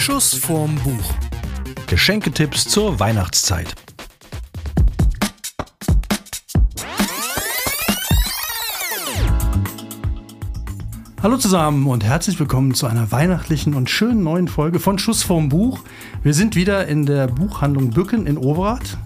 Schuss vorm Buch. Geschenketipps zur Weihnachtszeit. Hallo zusammen und herzlich willkommen zu einer weihnachtlichen und schönen neuen Folge von Schuss vorm Buch. Wir sind wieder in der Buchhandlung Bücken in Overath.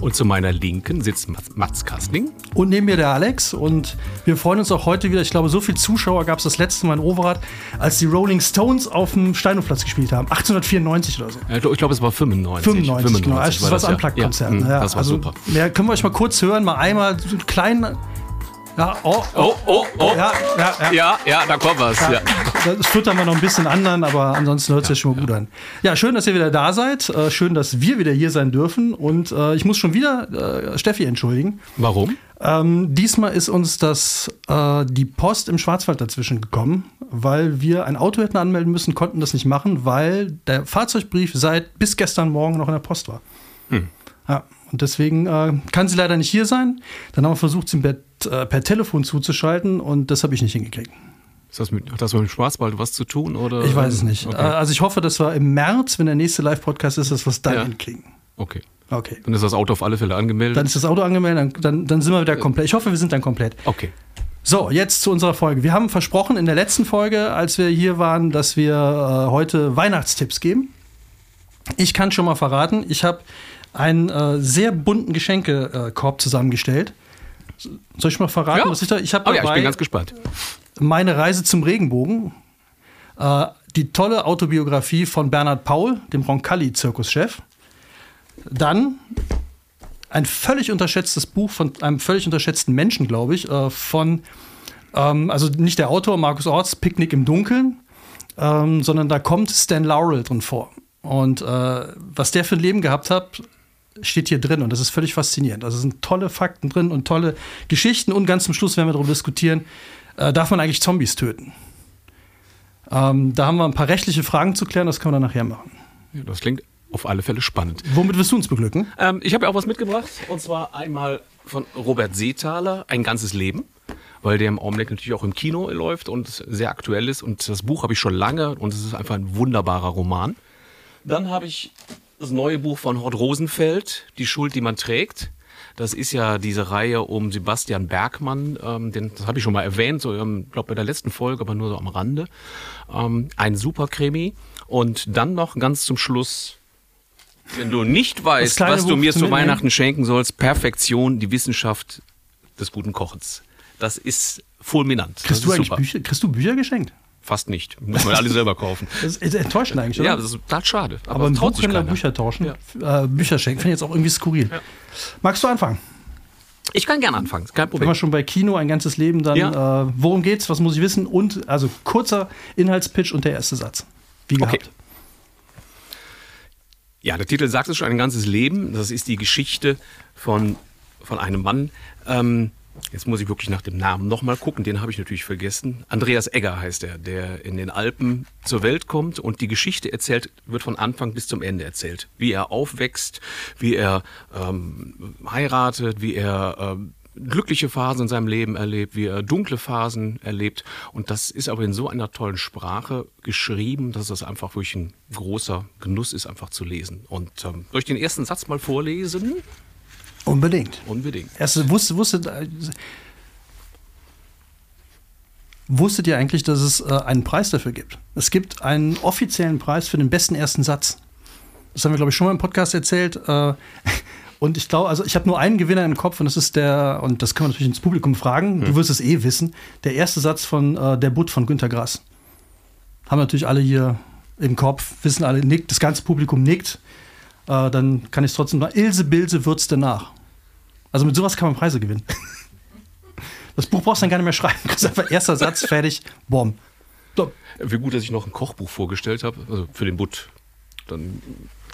Und zu meiner Linken sitzt Mats Kastling. Und neben mir der Alex. Und wir freuen uns auch heute wieder. Ich glaube, so viele Zuschauer gab es das letzte Mal in Overath, als die Rolling Stones auf dem Steinhofplatz gespielt haben. 1894 oder so. Ich glaube, es war 95. 95, genau. Das war das Unplugged-Konzert. Ja. Ja, das war also super. Ja, können wir euch mal kurz hören? Mal einmal so einen kleinen... Ja, oh. Ja, da kommt was. Ja. Das füttern wir noch ein bisschen anderen, aber ansonsten hört es ja schon mal gut an. Ja, schön, dass ihr wieder da seid. Schön, dass wir wieder hier sein dürfen. Und ich muss schon wieder Steffi entschuldigen. Warum? Diesmal ist uns die Post im Schwarzwald dazwischen gekommen, weil wir ein Auto hätten anmelden müssen, konnten das nicht machen, weil der Fahrzeugbrief bis gestern Morgen noch in der Post war. Hm. Ja, und deswegen kann sie leider nicht hier sein. Dann haben wir versucht, sie im Bett per Telefon zuzuschalten und das habe ich nicht hingekriegt. Hat das mit dem Schwarzwald was zu tun? Oder? Ich weiß es nicht. Okay. Also ich hoffe, dass wir im März, wenn der nächste Live-Podcast ist, dass wir es dann hinkriegen. Okay. Dann ist das Auto auf alle Fälle angemeldet. Dann sind wir wieder komplett. Ich hoffe, wir sind dann komplett. Okay. So, jetzt zu unserer Folge. Wir haben versprochen in der letzten Folge, als wir hier waren, dass wir heute Weihnachtstipps geben. Ich kann schon mal verraten, ich habe einen sehr bunten Geschenkekorb zusammengestellt. Soll ich mal verraten, was ich da... Ich bin ganz gespannt. Meine Reise zum Regenbogen. Die tolle Autobiografie von Bernhard Paul, dem Roncalli-Zirkuschef. Dann ein völlig unterschätztes Buch von einem völlig unterschätzten Menschen, glaube ich. Also nicht der Autor, Markus Orths, Picknick im Dunkeln, sondern da kommt Stan Laurel drin vor. Und was der für ein Leben gehabt hat, steht hier drin und das ist völlig faszinierend. Also es sind tolle Fakten drin und tolle Geschichten und ganz zum Schluss werden wir darüber diskutieren, darf man eigentlich Zombies töten? Da haben wir ein paar rechtliche Fragen zu klären, das können wir dann nachher machen. Ja, das klingt auf alle Fälle spannend. Womit wirst du uns beglücken? Ich habe ja auch was mitgebracht und zwar einmal von Robert Seethaler, Ein ganzes Leben, weil der im Augenblick natürlich auch im Kino läuft und sehr aktuell ist und das Buch habe ich schon lange und es ist einfach ein wunderbarer Roman. Dann habe ich das neue Buch von Hort Rosenfeldt, Die Schuld, die man trägt. Das ist ja diese Reihe um Sebastian Bergmann. Das habe ich schon mal erwähnt, glaube bei der letzten Folge, aber nur so am Rande. Ein super Krimi. Und dann noch ganz zum Schluss, wenn du nicht weißt, was du mir zu Weihnachten schenken sollst, Perfektion, die Wissenschaft des guten Kochens. Das ist fulminant. Kriegst du Bücher geschenkt? Fast nicht. Muss man alle selber kaufen. Das ist enttäuschend eigentlich, oder? Ja, das ist total schade. Aber ein Buch können Bücher tauschen. Ja. Bücher schenken, finde ich jetzt auch irgendwie skurril. Ja. Magst du anfangen? Ich kann gerne anfangen, kein Problem. Wenn wir schon bei Kino, Ein ganzes Leben, dann worum geht's, was muss ich wissen? Und also kurzer Inhaltspitch und der erste Satz. Wie gehabt. Okay. Ja, der Titel sagt es schon, Ein ganzes Leben. Das ist die Geschichte von einem Mann, jetzt muss ich wirklich nach dem Namen nochmal gucken, den habe ich natürlich vergessen. Andreas Egger heißt er, der in den Alpen zur Welt kommt und die Geschichte erzählt, wird von Anfang bis zum Ende erzählt. Wie er aufwächst, wie er heiratet, wie er glückliche Phasen in seinem Leben erlebt, wie er dunkle Phasen erlebt. Und das ist aber in so einer tollen Sprache geschrieben, dass das einfach wirklich ein großer Genuss ist, einfach zu lesen. Und soll ich den ersten Satz mal vorlesen? Unbedingt. Also wusstet ihr eigentlich, dass es einen Preis dafür gibt? Es gibt einen offiziellen Preis für den besten ersten Satz. Das haben wir, glaube ich, schon mal im Podcast erzählt. Und ich glaube, also ich habe nur einen Gewinner im Kopf und das ist und das können wir natürlich ins Publikum fragen, du wirst es eh wissen, der erste Satz von Der Butt von Günter Grass. Haben natürlich alle hier im Kopf, wissen alle, nickt, das ganze Publikum nickt. Dann kann ich es trotzdem sagen, Ilse Bilse würzt danach. Also mit sowas kann man Preise gewinnen. Das Buch brauchst du dann gar nicht mehr schreiben. Das ist einfach erster Satz, fertig, bomb. So. Wie gut, dass ich noch ein Kochbuch vorgestellt habe, also für den Butt. Dann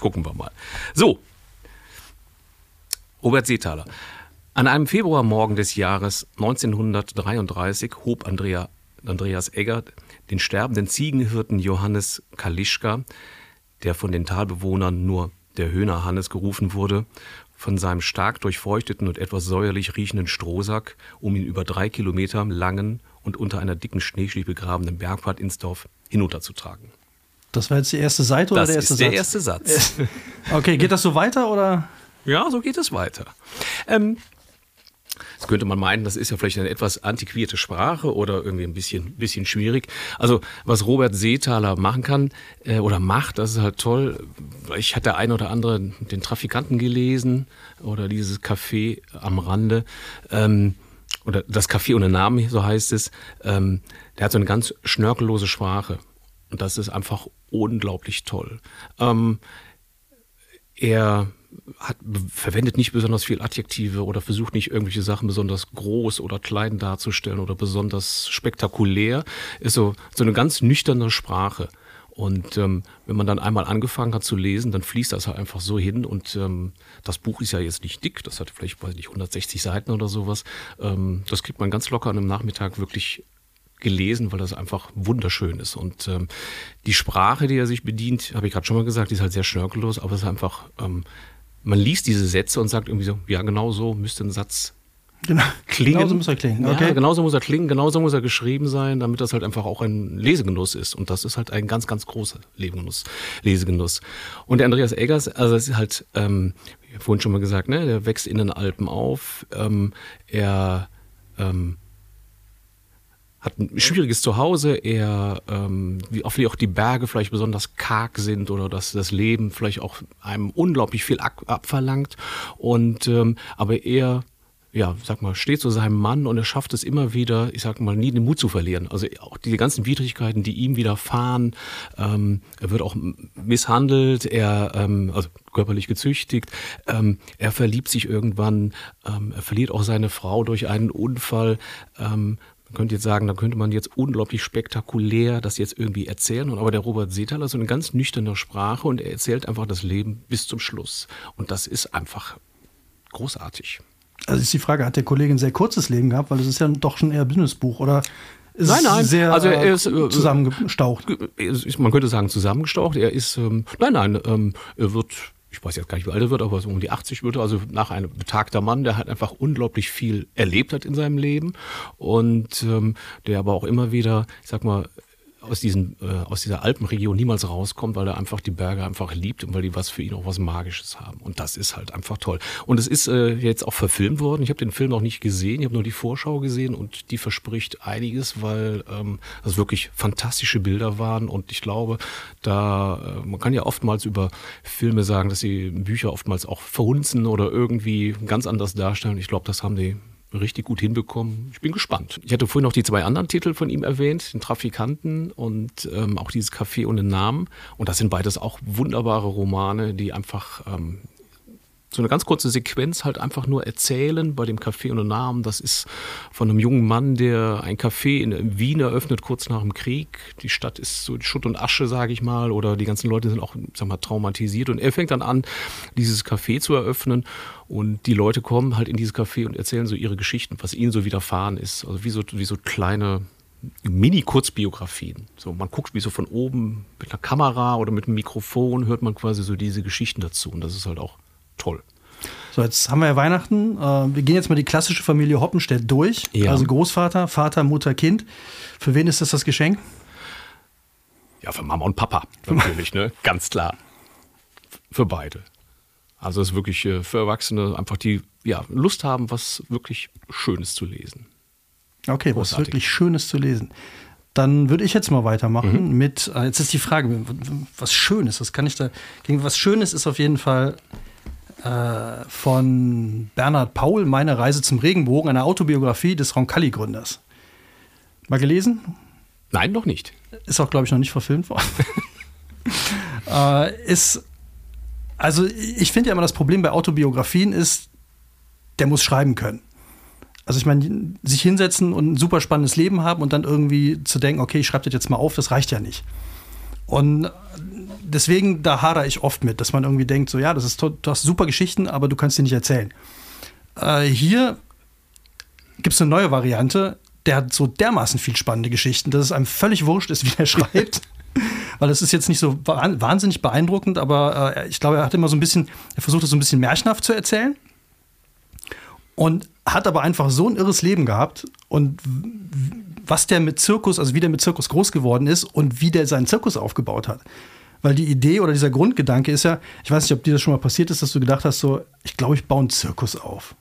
gucken wir mal. So, Robert Seethaler. An einem Februarmorgen des Jahres 1933 hob Andreas Egger den sterbenden Ziegenhirten Johannes Kalischka, der von den Talbewohnern nur der Höhner Hannes gerufen wurde, von seinem stark durchfeuchteten und etwas säuerlich riechenden Strohsack um ihn über 3 Kilometer langen und unter einer dicken Schneeschicht begrabenen Bergpfad ins Dorf hinunterzutragen. Das war jetzt die erste Seite oder der erste Satz? Das ist der erste Satz. Okay, geht das so weiter oder? Ja, so geht es weiter. Das könnte man meinen, das ist ja vielleicht eine etwas antiquierte Sprache oder irgendwie ein bisschen schwierig. Also was Robert Seethaler machen kann oder macht, das ist halt toll. Ich hatte der eine oder andere den Trafikanten gelesen oder dieses Café am Rande oder das Café ohne Namen, so heißt es. Der hat so eine ganz schnörkellose Sprache und das ist einfach unglaublich toll. Er verwendet nicht besonders viel Adjektive oder versucht nicht irgendwelche Sachen besonders groß oder klein darzustellen oder besonders spektakulär. Ist so eine ganz nüchterne Sprache. Und wenn man dann einmal angefangen hat zu lesen, dann fließt das halt einfach so hin. Und das Buch ist ja jetzt nicht dick, das hat vielleicht, weiß nicht, 160 Seiten oder sowas. Das kriegt man ganz locker an einem Nachmittag wirklich gelesen, weil das einfach wunderschön ist. Und die Sprache, die er sich bedient, habe ich gerade schon mal gesagt, die ist halt sehr schnörkellos, aber es ist einfach... Man liest diese Sätze und sagt irgendwie so, ja, genau so müsste ein Satz klingen. Genau so muss er klingen. Okay. Ja, genau so muss er klingen, genau so muss er geschrieben sein, damit das halt einfach auch ein Lesegenuss ist. Und das ist halt ein ganz, ganz großer Lesegenuss. Und der Andreas Egger, also das ist halt, ich habe vorhin schon mal gesagt, ne, der wächst in den Alpen auf. Er hat ein schwieriges Zuhause, wie auch die Berge vielleicht besonders karg sind oder dass das Leben vielleicht auch einem unglaublich viel abverlangt. Und aber er, ja, sag mal, steht zu seinem Mann und er schafft es immer wieder, ich sag mal, nie den Mut zu verlieren. Also auch die ganzen Widrigkeiten, die ihm widerfahren, er wird auch misshandelt, also körperlich gezüchtigt, er verliebt sich irgendwann, er verliert auch seine Frau durch einen Unfall. Man könnte jetzt sagen, da könnte man jetzt unglaublich spektakulär das jetzt irgendwie erzählen. Aber der Robert Seethaler ist so eine ganz nüchterne Sprache und er erzählt einfach das Leben bis zum Schluss. Und das ist einfach großartig. Also ist die Frage, hat der Kollege ein sehr kurzes Leben gehabt? Weil es ist ja doch schon eher ein Businessbuch, oder? Nein, sehr, also er ist zusammengestaucht. Man könnte sagen zusammengestaucht. Er ist, er wird... Ich weiß jetzt gar nicht, wie alt er wird, aber so um die 80 wird er, also nach einem betagter Mann, der halt einfach unglaublich viel erlebt hat in seinem Leben und der aber auch immer wieder, ich sag mal, aus dieser Alpenregion niemals rauskommt, weil er einfach die Berge einfach liebt und weil die was für ihn auch was Magisches haben. Und das ist halt einfach toll. Und es ist jetzt auch verfilmt worden. Ich habe den Film noch nicht gesehen, ich habe nur die Vorschau gesehen und die verspricht einiges, weil das wirklich fantastische Bilder waren. Und ich glaube, da man kann ja oftmals über Filme sagen, dass die Bücher oftmals auch verhunzen oder irgendwie ganz anders darstellen. Ich glaube, das haben die richtig gut hinbekommen. Ich bin gespannt. Ich hatte vorhin noch die zwei anderen Titel von ihm erwähnt, den Trafikanten und auch dieses Café ohne Namen. Und das sind beides auch wunderbare Romane, die einfach so eine ganz kurze Sequenz halt einfach nur erzählen. Bei dem Café ohne Namen, das ist von einem jungen Mann, der ein Café in Wien eröffnet, kurz nach dem Krieg. Die Stadt ist so in Schutt und Asche, sage ich mal, oder die ganzen Leute sind auch, sag mal, traumatisiert. Und er fängt dann an, dieses Café zu eröffnen. Und die Leute kommen halt in dieses Café und erzählen so ihre Geschichten, was ihnen so widerfahren ist. Also wie so kleine Mini-Kurzbiografien. So, man guckt wie so von oben mit einer Kamera oder mit einem Mikrofon, hört man quasi so diese Geschichten dazu. Und das ist halt auch toll. So, jetzt haben wir ja Weihnachten. Wir gehen jetzt mal die klassische Familie Hoppenstedt durch. Ja. Also Großvater, Vater, Mutter, Kind. Für wen ist das Geschenk? Ja, für Mama und Papa natürlich, ne? Ganz klar. Für beide. Also es ist wirklich für Erwachsene, einfach die ja, Lust haben, was wirklich Schönes zu lesen. Okay, großartig. Was wirklich Schönes zu lesen. Dann würde ich jetzt mal weitermachen mit, jetzt ist die Frage, was Schönes, was kann ich da, was Schönes ist auf jeden Fall von Bernhard Paul, Meine Reise zum Regenbogen, eine Autobiografie des Roncalli-Gründers. Mal gelesen? Nein, noch nicht. Ist auch, glaube ich, noch nicht verfilmt worden. Also ich finde ja immer, das Problem bei Autobiografien ist, der muss schreiben können. Also ich meine, sich hinsetzen und ein super spannendes Leben haben und dann irgendwie zu denken, okay, ich schreibe das jetzt mal auf, das reicht ja nicht. Und deswegen, da hadere ich oft mit, dass man irgendwie denkt, so ja, das ist du hast super Geschichten, aber du kannst sie nicht erzählen. Hier gibt es eine neue Variante, der hat so dermaßen viel spannende Geschichten, dass es einem völlig wurscht ist, wie der schreibt. Weil es ist jetzt nicht so wahnsinnig beeindruckend, aber ich glaube, er versucht das so ein bisschen märchenhaft zu erzählen und hat aber einfach so ein irres Leben gehabt und was der mit Zirkus, also wie der mit Zirkus groß geworden ist und wie der seinen Zirkus aufgebaut hat. Weil die Idee oder dieser Grundgedanke ist ja, ich weiß nicht, ob dir das schon mal passiert ist, dass du gedacht hast, so, ich glaube, ich baue einen Zirkus auf.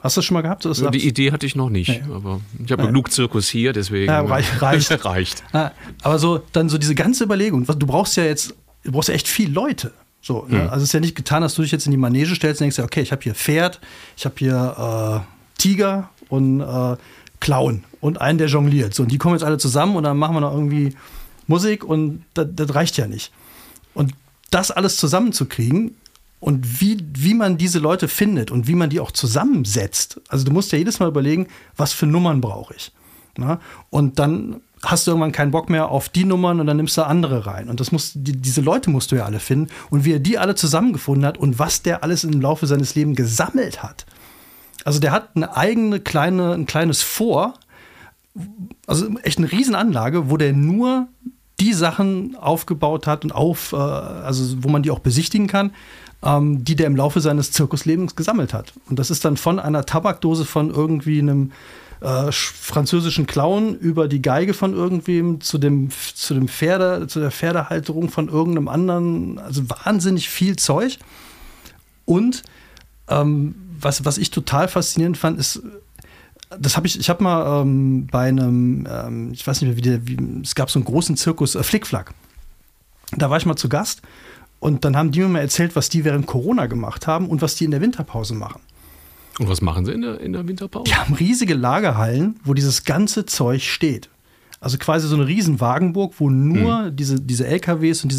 Hast du das schon mal gehabt? So, die Idee hatte ich noch nicht, nee. Aber ich habe genug Zirkus hier, deswegen ja, reicht. Reicht. Ja, aber so, dann so diese ganze Überlegung, du brauchst ja jetzt, du brauchst ja echt viele Leute. So, ne? Also es ist ja nicht getan, dass du dich jetzt in die Manege stellst und denkst, ja, okay, ich habe hier Pferd, ich habe hier Tiger und Clown und einen, der jongliert. So, und die kommen jetzt alle zusammen und dann machen wir noch irgendwie Musik und das reicht ja nicht. Und das alles zusammenzukriegen und wie man diese Leute findet und wie man die auch zusammensetzt. Also du musst ja jedes Mal überlegen, was für Nummern brauche ich. Na? Und dann hast du irgendwann keinen Bock mehr auf die Nummern und dann nimmst du andere rein. Und das diese Leute musst du ja alle finden. Und wie er die alle zusammengefunden hat und was der alles im Laufe seines Lebens gesammelt hat. Also der hat eine eigene ein kleines Vor, also echt eine Riesenanlage, wo der nur die Sachen aufgebaut hat und also wo man die auch besichtigen kann, die der im Laufe seines Zirkuslebens gesammelt hat. Und das ist dann von einer Tabakdose von irgendwie einem französischen Clown über die Geige von irgendwem zu der Pferdehalterung von irgendeinem anderen, also wahnsinnig viel Zeug. Und was ich total faszinierend fand, ist, ich habe mal bei einem, ich weiß nicht mehr, es gab so einen großen Zirkus, Flickflack. Da war ich mal zu Gast und dann haben die mir mal erzählt, was die während Corona gemacht haben und was die in der Winterpause machen. Und was machen sie in der Winterpause? Die haben riesige Lagerhallen, wo dieses ganze Zeug steht. Also quasi so eine riesen Wagenburg, wo nur diese LKWs und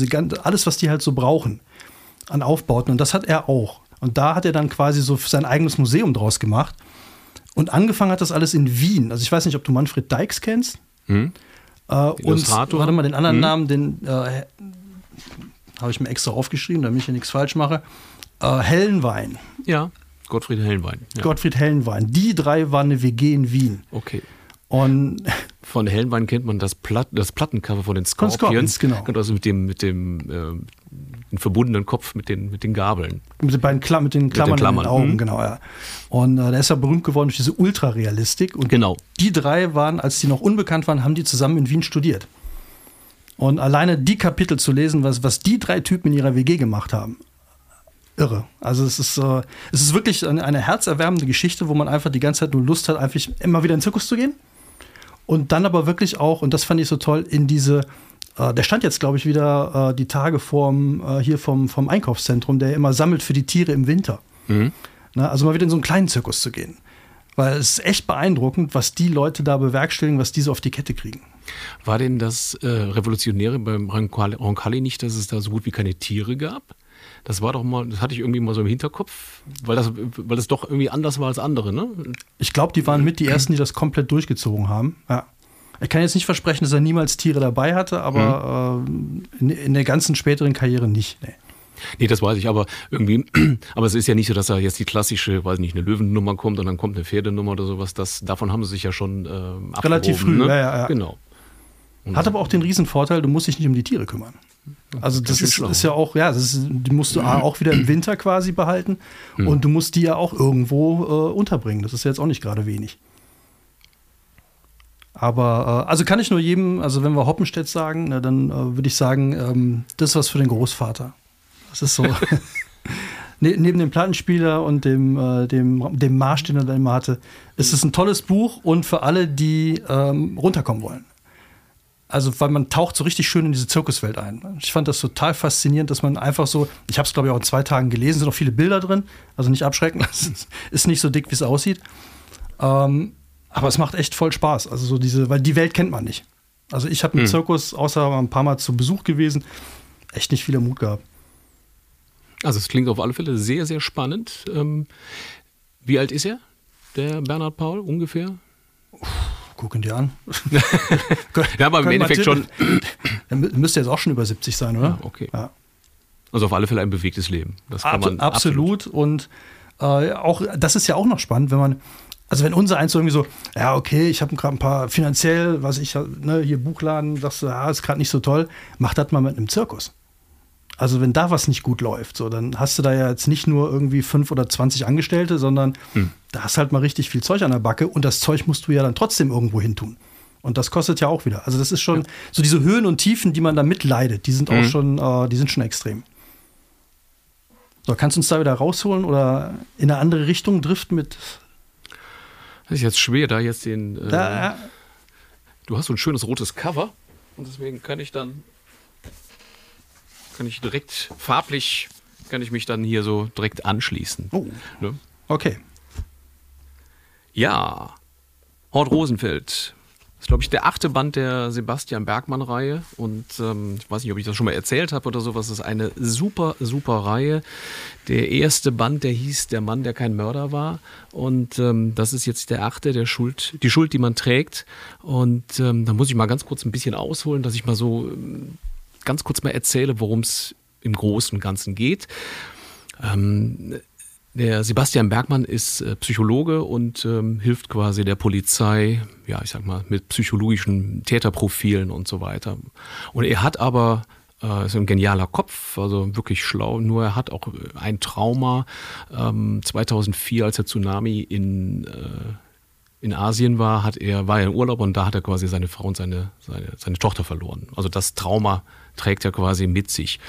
alles, was die halt so brauchen, an Aufbauten. Und das hat er auch. Und da hat er dann quasi so sein eigenes Museum draus gemacht. Und angefangen hat das alles in Wien. Also ich weiß nicht, ob du Manfred Dykes kennst. Illustrator. Und warte mal, den anderen Namen, den habe ich mir extra aufgeschrieben, damit ich hier nichts falsch mache. Helnwein. Ja. Gottfried Helnwein. Ja. Gottfried Helnwein. Die drei waren eine WG in Wien. Okay. Und von Helnwein kennt man das Plattencover von den Scorpions. Genau. Also mit dem verbundenen Kopf, mit den Gabeln. Mit den Klammern in den Augen, genau. Ja. Und der ist ja berühmt geworden durch diese Ultrarealistik. Und genau. Die drei waren, als die noch unbekannt waren, haben die zusammen in Wien studiert. Und alleine die Kapitel zu lesen, was die drei Typen in ihrer WG gemacht haben, irre. Also es ist wirklich eine herzerwärmende Geschichte, wo man einfach die ganze Zeit nur Lust hat, einfach immer wieder in den Zirkus zu gehen. Und dann aber wirklich auch, und das fand ich so toll, in diese, der stand jetzt, glaube ich, wieder die Tage vom Einkaufszentrum, der immer sammelt für die Tiere im Winter. Na, also mal wieder in so einen kleinen Zirkus zu gehen. Weil es ist echt beeindruckend, was die Leute da bewerkstelligen, was die so auf die Kette kriegen. War denn das Revolutionäre beim Roncalli nicht, dass es da so gut wie keine Tiere gab? Das war doch mal, das hatte ich irgendwie mal so im Hinterkopf, weil das doch irgendwie anders war als andere, ne? Ich glaube, die waren mit die Ersten, die das komplett durchgezogen haben. Ja. Ich kann jetzt nicht versprechen, dass er niemals Tiere dabei hatte, aber in der ganzen späteren Karriere nicht. Nee, das weiß ich, aber irgendwie, aber es ist ja nicht so, dass da jetzt die klassische, weiß nicht, eine Löwennummer kommt und dann kommt eine Pferdenummer oder sowas. Davon haben sie sich ja schon abgehoben. Relativ früh, ne? Ja. Genau. Und hat aber auch den Riesenvorteil, du musst dich nicht um die Tiere kümmern. Also das ist ja auch, die musst du auch wieder im Winter quasi behalten und du musst die ja auch irgendwo unterbringen. Das ist ja jetzt auch nicht gerade wenig. Aber, also kann ich nur jedem, also wenn wir Hoppenstedt sagen, na, dann würde ich sagen, das ist was für den Großvater. Das ist so. Neben dem Plattenspieler und dem Marsch, den er dann immer hatte, ist es ein tolles Buch und für alle, die runterkommen wollen. Also, weil man taucht so richtig schön in diese Zirkuswelt ein. Ich fand das total faszinierend, dass man einfach so, ich habe es, glaube ich, auch in 2 Tagen gelesen, sind noch viele Bilder drin, also nicht abschrecken, ist nicht so dick, wie es aussieht. Aber es macht echt voll Spaß, also so weil die Welt kennt man nicht. Also ich habe mit Zirkus, außer ein paar Mal zu Besuch gewesen, echt nicht viel Mut gehabt. Also es klingt auf alle Fälle sehr, sehr spannend. Wie alt ist er, der Bernhard Paul, ungefähr? Gucken die an. Ja, aber im Endeffekt schon. Dann müsste jetzt auch schon über 70 sein, oder? Ja, okay. Ja. Also auf alle Fälle ein bewegtes Leben. Das kann man absolut. Und auch das ist ja auch noch spannend, wenn unser eins so irgendwie so, ja, okay, ich habe gerade ein paar finanziell, hier Buchladen, sagst du, ist gerade nicht so toll, mach das mal mit einem Zirkus. Also wenn da was nicht gut läuft, so, dann hast du da ja jetzt nicht nur irgendwie 5 oder 20 Angestellte, sondern da hast halt mal richtig viel Zeug an der Backe und das Zeug musst du ja dann trotzdem irgendwo hin tun. Und das kostet ja auch wieder. Also das ist schon so, diese Höhen und Tiefen, die man da mitleidet, die sind auch schon, die sind schon extrem. So, kannst du uns da wieder rausholen oder in eine andere Richtung driften mit? Das ist jetzt schwer, da jetzt den. Du hast so ein schönes rotes Cover und deswegen kann ich direkt farblich, kann ich mich dann hier so direkt anschließen. Oh. Ne? Okay. Ja, Hort Rosenfeld. Das ist, glaube ich, der 8. Band der Sebastian Bergmann-Reihe. Und ich weiß nicht, ob ich das schon mal erzählt habe oder sowas. Das ist eine super, super Reihe. Der erste Band, der hieß Der Mann, der kein Mörder war. Und das ist jetzt der 8. Der Schuld, die Schuld, die man trägt. Und da muss ich mal ganz kurz ein bisschen ausholen, dass ich mal so ganz kurz mal erzähle, worum es im Großen und Ganzen geht. Der Sebastian Bergmann ist Psychologe und hilft quasi der Polizei, ja, ich sag mal, mit psychologischen Täterprofilen und so weiter. Und er hat aber, ist ein genialer Kopf, also wirklich schlau, nur er hat auch ein Trauma. 2004, als der Tsunami in Asien war, war er in Urlaub und da hat er quasi seine Frau und seine Tochter verloren. Also das Trauma trägt er quasi mit sich.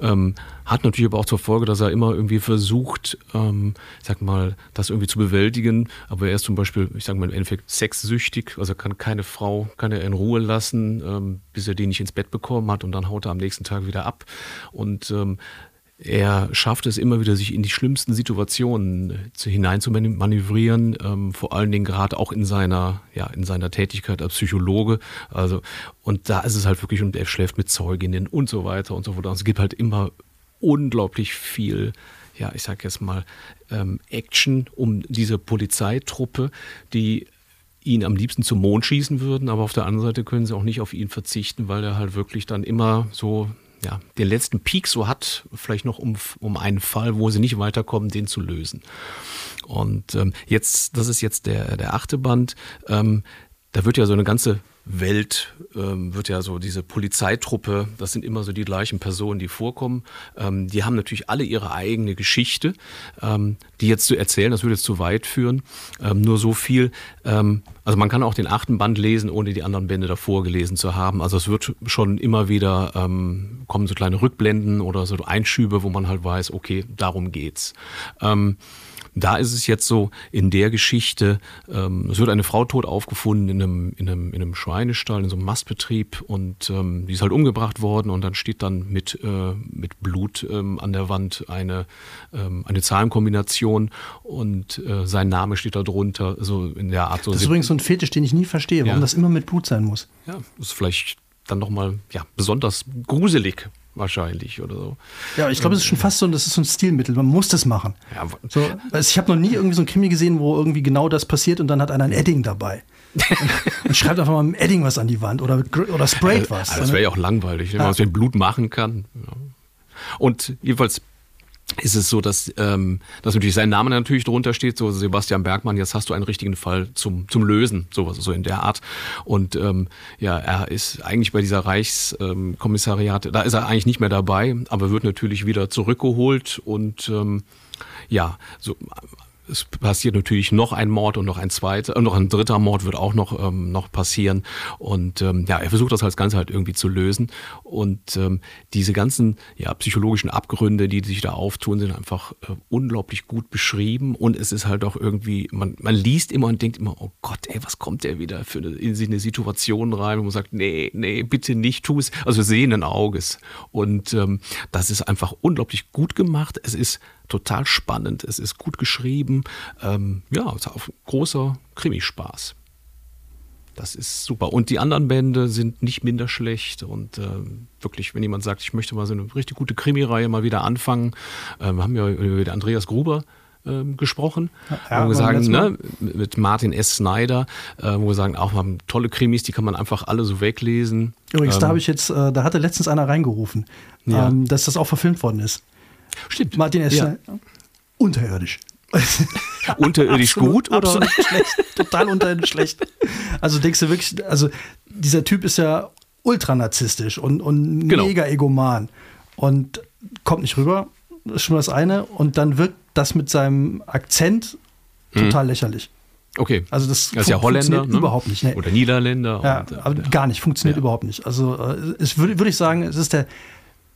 Hat natürlich aber auch zur Folge, dass er immer irgendwie versucht, das irgendwie zu bewältigen. Aber er ist zum Beispiel, im Endeffekt sexsüchtig, also kann keine Frau, kann er in Ruhe lassen, bis er die nicht ins Bett bekommen hat und dann haut er am nächsten Tag wieder ab. Und er schafft es immer wieder, sich in die schlimmsten Situationen hinein zu manövrieren, vor allen Dingen gerade auch in seiner Tätigkeit als Psychologe. Also, und da ist es halt wirklich, und er schläft mit Zeuginnen und so weiter und so fort. Es gibt halt immer unglaublich viel, ja, ich sag jetzt mal, Action um diese Polizeitruppe, die ihn am liebsten zum Mond schießen würden, aber auf der anderen Seite können sie auch nicht auf ihn verzichten, weil er halt wirklich dann immer so, ja, den letzten Peak so hat, vielleicht noch um einen Fall, wo sie nicht weiterkommen, den zu lösen. Und das ist jetzt der 8. Band, da wird ja so eine ganze Welt, wird ja so diese Polizeitruppe, das sind immer so die gleichen Personen, die vorkommen, die haben natürlich alle ihre eigene Geschichte, die jetzt zu erzählen, das würde jetzt zu weit führen, nur so viel, also man kann auch den 8. Band lesen, ohne die anderen Bände davor gelesen zu haben, also es wird schon immer wieder, kommen so kleine Rückblenden oder so Einschübe, wo man halt weiß, okay, darum geht's. Da ist es jetzt so, in der Geschichte, es wird eine Frau tot aufgefunden in einem Schweinestall, in so einem Mastbetrieb und die ist halt umgebracht worden und dann steht dann mit Blut an der Wand eine Zahlenkombination und sein Name steht da drunter, so in der Art. So das ist übrigens so ein Fetisch, den ich nie verstehe, warum das immer mit Blut sein muss. Ja, das ist vielleicht dann nochmal besonders gruselig. Wahrscheinlich oder so. Ja, ich glaube, es ist schon fast so, das ist so ein Stilmittel. Man muss das machen. Ja, so, also ich habe noch nie irgendwie so ein Krimi gesehen, wo irgendwie genau das passiert und dann hat einer ein Edding dabei. Und schreibt einfach mal mit dem Edding was an die Wand oder sprayt was. Also das wäre ja auch langweilig, wenn man das mit Blut machen kann. Ja. Und jedenfalls ist es so, dass natürlich sein Name natürlich drunter steht, so Sebastian Bergmann, jetzt hast du einen richtigen Fall zum Lösen, sowas, so in der Art. Und er ist eigentlich bei dieser Reichskommissariat, da ist er eigentlich nicht mehr dabei, aber wird natürlich wieder zurückgeholt und es passiert natürlich noch ein Mord und noch ein dritter Mord wird auch noch passieren. Und er versucht das als Ganze halt irgendwie zu lösen. Und diese ganzen psychologischen Abgründe, die sich da auftun, sind einfach unglaublich gut beschrieben. Und es ist halt auch irgendwie, man liest immer und denkt immer, oh Gott, ey, was kommt der wieder in eine Situation rein? Und man sagt, nee, bitte nicht, tu es. Also sehenden Auges. Und das ist einfach unglaublich gut gemacht. Es ist total spannend, es ist gut geschrieben, es hat auch großer Krimispaß. Das ist super. Und die anderen Bände sind nicht minder schlecht und wirklich, wenn jemand sagt, ich möchte mal so eine richtig gute Krimireihe mal wieder anfangen, haben wir über den Andreas Gruber gesprochen, wo wir sagen, mit Martin S. Snyder, wo wir sagen, auch haben tolle Krimis, die kann man einfach alle so weglesen. Übrigens, da hatte letztens einer reingerufen, dass das auch verfilmt worden ist. Stimmt. Martin S. Unterirdisch. Unterirdisch gut oder? Absolut schlecht. Total unterirdisch schlecht. Also denkst du wirklich, also dieser Typ ist ja ultranarzisstisch und mega egoman. und kommt nicht rüber. Das ist schon mal das eine. Und dann wirkt das mit seinem Akzent total lächerlich. Okay. Also das ist ja Holländer, ne? Überhaupt nicht. Nee. Oder Niederländer. Ja, und, aber gar nicht. Funktioniert überhaupt nicht. Also es würde ich sagen, es ist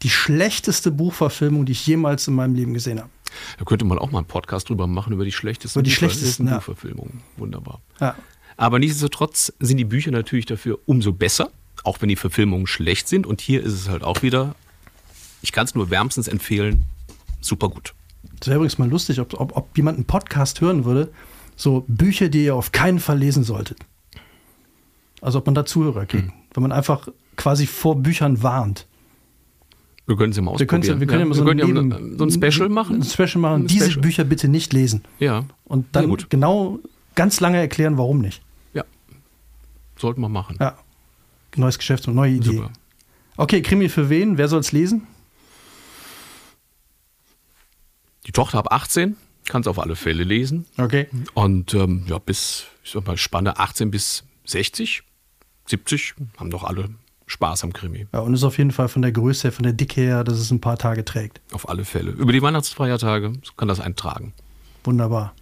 die schlechteste Buchverfilmung, die ich jemals in meinem Leben gesehen habe. Da könnte man auch mal einen Podcast drüber machen, über die schlechtesten Buchverfilmungen. Wunderbar. Ja. Aber nichtsdestotrotz sind die Bücher natürlich dafür umso besser, auch wenn die Verfilmungen schlecht sind. Und hier ist es halt auch wieder, ich kann es nur wärmstens empfehlen, super gut. Das wäre übrigens mal lustig, ob jemand einen Podcast hören würde, so Bücher, die ihr auf keinen Fall lesen solltet. Also ob man da Zuhörer kriegt. Wenn man einfach quasi vor Büchern warnt. Wir können es ja mal ausprobieren. Wir können ja so ein Special machen. Diese Bücher bitte nicht lesen. Ja. Und dann genau ganz lange erklären, warum nicht. Ja. Sollten wir machen. Ja. Neues Geschäft und neue Idee. Super. Okay, Krimi für wen? Wer soll es lesen? Die Tochter ab 18, kann es auf alle Fälle lesen. Okay. Und bis, ich sag mal, Spanne 18 bis 60, 70 haben doch alle Spaß am Krimi. Ja, und ist auf jeden Fall von der Größe her, von der Dicke her, dass es ein paar Tage trägt. Auf alle Fälle. Über die Weihnachtsfeiertage kann das einen tragen. Wunderbar.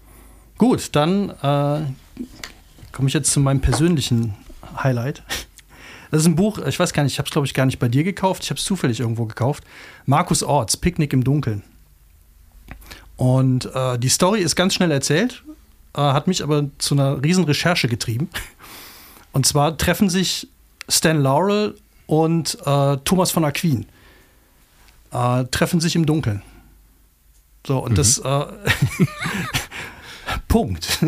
Gut, dann komme ich jetzt zu meinem persönlichen Highlight. Das ist ein Buch, ich weiß gar nicht, ich habe es, glaube ich, gar nicht bei dir gekauft. Ich habe es zufällig irgendwo gekauft. Markus Orths, Picknick im Dunkeln. Und die Story ist ganz schnell erzählt, hat mich aber zu einer riesen Recherche getrieben. Und zwar treffen sich Stan Laurel und Thomas von Aquin treffen sich im Dunkeln. So, und das Punkt.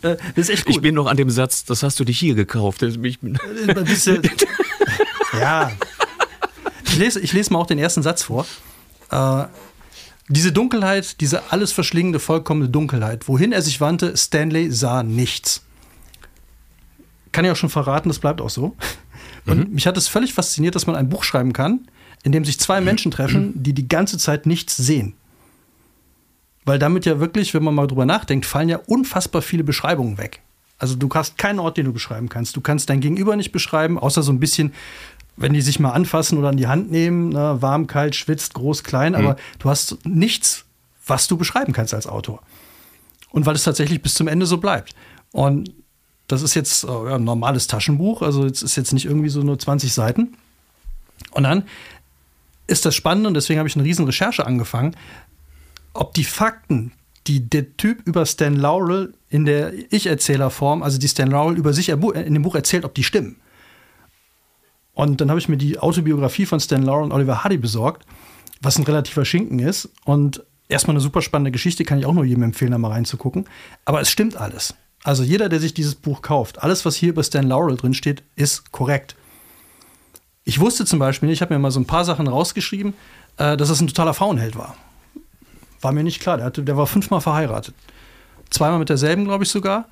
Das ist echt gut. Ich bin noch an dem Satz, das hast du dich hier gekauft. Ja. Ich lese mal auch den ersten Satz vor. Diese Dunkelheit, diese alles verschlingende, vollkommene Dunkelheit, wohin er sich wandte, Stanley sah nichts. Kann ich auch schon verraten, das bleibt auch so. Und mich hat es völlig fasziniert, dass man ein Buch schreiben kann, in dem sich zwei Menschen treffen, die ganze Zeit nichts sehen. Weil damit ja wirklich, wenn man mal drüber nachdenkt, fallen ja unfassbar viele Beschreibungen weg. Also du hast keinen Ort, den du beschreiben kannst. Du kannst dein Gegenüber nicht beschreiben, außer so ein bisschen, wenn die sich mal anfassen oder an die Hand nehmen, ne, warm, kalt, schwitzt, groß, klein. Aber du hast nichts, was du beschreiben kannst als Autor. Und weil es tatsächlich bis zum Ende so bleibt. Und das ist jetzt ein normales Taschenbuch, also es ist jetzt nicht irgendwie so nur 20 Seiten. Und dann ist das spannend, und deswegen habe ich eine riesen Recherche angefangen, ob die Fakten, die der Typ über Stan Laurel in der Ich-Erzählerform, also die Stan Laurel über sich in dem Buch erzählt, ob die stimmen. Und dann habe ich mir die Autobiografie von Stan Laurel und Oliver Hardy besorgt, was ein relativer Schinken ist. Und erstmal eine super spannende Geschichte, kann ich auch nur jedem empfehlen, da mal reinzugucken. Aber es stimmt alles. Also jeder, der sich dieses Buch kauft, alles, was hier über Stan Laurel drinsteht, ist korrekt. Ich wusste zum Beispiel, ich habe mir mal so ein paar Sachen rausgeschrieben, dass es ein totaler Frauenheld war. War mir nicht klar. Der war 5-mal verheiratet. 2-mal mit derselben, glaube ich sogar.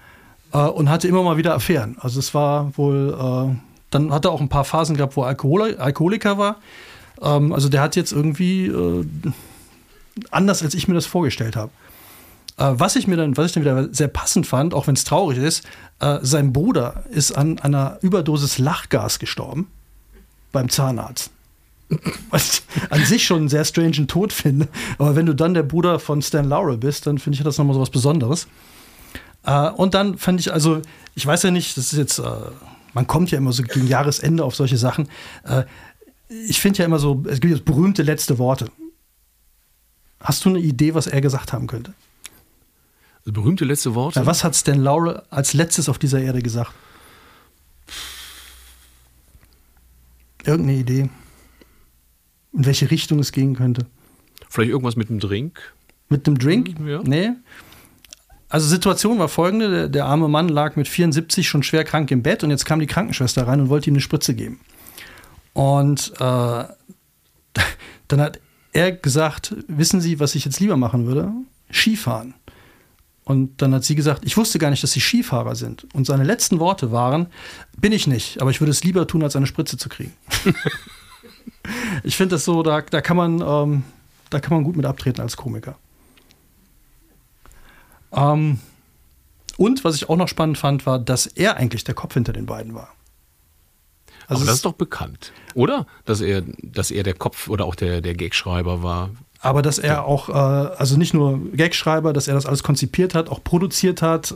Und hatte immer mal wieder Affären. Also es war wohl, dann hat er auch ein paar Phasen gehabt, wo er Alkoholiker war. Also der hat jetzt irgendwie anders, als ich mir das vorgestellt habe. Was ich dann wieder sehr passend fand, auch wenn es traurig ist, sein Bruder ist an einer Überdosis Lachgas gestorben beim Zahnarzt. Was ich an sich schon einen sehr strangen Tod finde. Aber wenn du dann der Bruder von Stan Laurel bist, dann finde ich das nochmal so was Besonderes. Und dann fand ich, also, ich weiß ja nicht, das ist jetzt, man kommt ja immer so gegen Jahresende auf solche Sachen. Ich finde ja immer so, es gibt jetzt berühmte letzte Worte. Hast du eine Idee, was er gesagt haben könnte? Berühmte letzte Worte. Ja, was hat Stan Laurel als letztes auf dieser Erde gesagt? Irgendeine Idee, in welche Richtung es gehen könnte. Vielleicht irgendwas mit einem Drink. Mit einem Drink? Ja. Nee. Also Situation war folgende, der arme Mann lag mit 74 schon schwer krank im Bett und jetzt kam die Krankenschwester rein und wollte ihm eine Spritze geben. Und dann hat er gesagt, wissen Sie, was ich jetzt lieber machen würde? Skifahren. Und dann hat sie gesagt, ich wusste gar nicht, dass sie Skifahrer sind. Und seine letzten Worte waren, bin ich nicht, aber ich würde es lieber tun, als eine Spritze zu kriegen. Ich finde das so, da kann man gut mit abtreten als Komiker. Und was ich auch noch spannend fand, war, dass er eigentlich der Kopf hinter den beiden war. Also aber das ist doch bekannt, oder? Dass er der Kopf oder auch der Gagschreiber war. Aber dass er auch, also nicht nur Gagschreiber, dass er das alles konzipiert hat, auch produziert hat,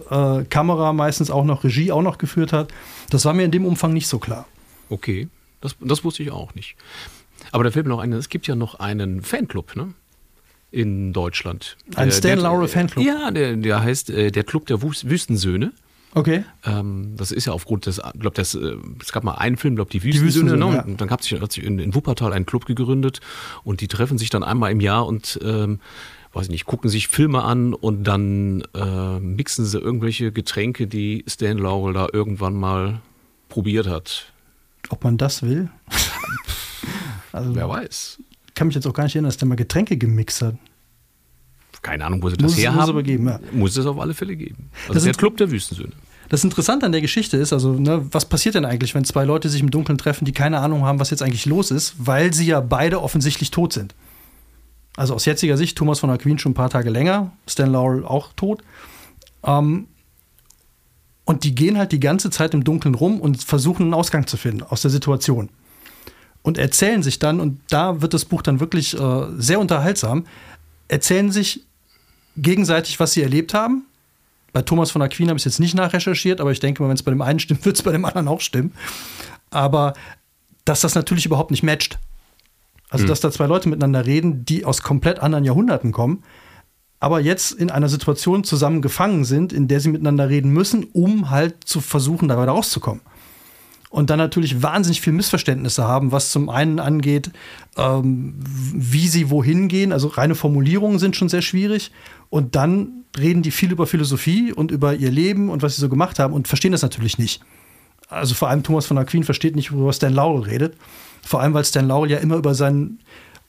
Kamera meistens auch noch, Regie auch noch geführt hat, das war mir in dem Umfang nicht so klar. Okay, das wusste ich auch nicht. Aber da fällt mir noch ein, es gibt ja noch einen Fanclub, ne? In Deutschland. Ein Stan Laurel Fanclub? Ja, der heißt der Club der Wüstensöhne. Okay. Das ist ja aufgrund des, ich glaube, es gab mal einen Film, glaube ich, die Wüstensöhne. Ne? Ja. Und dann hat sich in Wuppertal einen Club gegründet und die treffen sich dann einmal im Jahr und weiß nicht, gucken sich Filme an und dann mixen sie irgendwelche Getränke, die Stan Laurel da irgendwann mal probiert hat. Ob man das will? Also, wer weiß. Ich kann mich jetzt auch gar nicht erinnern, dass der mal Getränke gemixt hat. Keine Ahnung, wo sie das herhaben. Muss es aber geben, ja. Muss es auf alle Fälle geben. Also das ist der Club der Wüstensöhne. Das Interessante an der Geschichte ist, also ne, was passiert denn eigentlich, wenn zwei Leute sich im Dunkeln treffen, die keine Ahnung haben, was jetzt eigentlich los ist, weil sie ja beide offensichtlich tot sind. Also aus jetziger Sicht, Thomas von Aquin schon ein paar Tage länger, Stan Laurel auch tot. Und die gehen halt die ganze Zeit im Dunkeln rum und versuchen einen Ausgang zu finden aus der Situation. Und erzählen sich dann, und da wird das Buch dann wirklich sehr unterhaltsam, erzählen sich gegenseitig, was sie erlebt haben. Bei Thomas von Aquin habe ich es jetzt nicht nachrecherchiert, aber ich denke mal, wenn es bei dem einen stimmt, wird es bei dem anderen auch stimmen. Aber dass das natürlich überhaupt nicht matcht. Also, dass da zwei Leute miteinander reden, die aus komplett anderen Jahrhunderten kommen, aber jetzt in einer Situation zusammen gefangen sind, in der sie miteinander reden müssen, um halt zu versuchen, dabei rauszukommen. Und dann natürlich wahnsinnig viel Missverständnisse haben, was zum einen angeht, wie sie wohin gehen. Also reine Formulierungen sind schon sehr schwierig. Und dann reden die viel über Philosophie und über ihr Leben und was sie so gemacht haben und verstehen das natürlich nicht. Also vor allem Thomas von Aquin versteht nicht, worüber Stan Laurel redet. Vor allem, weil Stan Laurel ja immer über seinen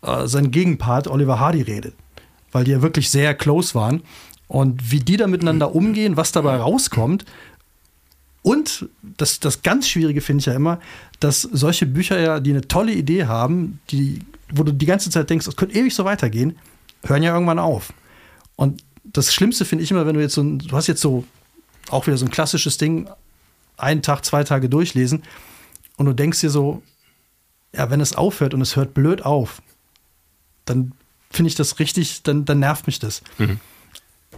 Gegenpart Oliver Hardy redet. Weil die ja wirklich sehr close waren. Und wie die da miteinander umgehen, was dabei rauskommt. Und das ganz Schwierige finde ich ja immer, dass solche Bücher ja, die eine tolle Idee haben, wo du die ganze Zeit denkst, es könnte ewig so weitergehen, hören ja irgendwann auf. Und das Schlimmste finde ich immer, wenn du jetzt du hast jetzt so auch wieder so ein klassisches Ding, einen Tag, 2 Tage durchlesen und du denkst dir so, ja, wenn es aufhört und es hört blöd auf, dann finde ich das richtig, dann nervt mich das. Mhm.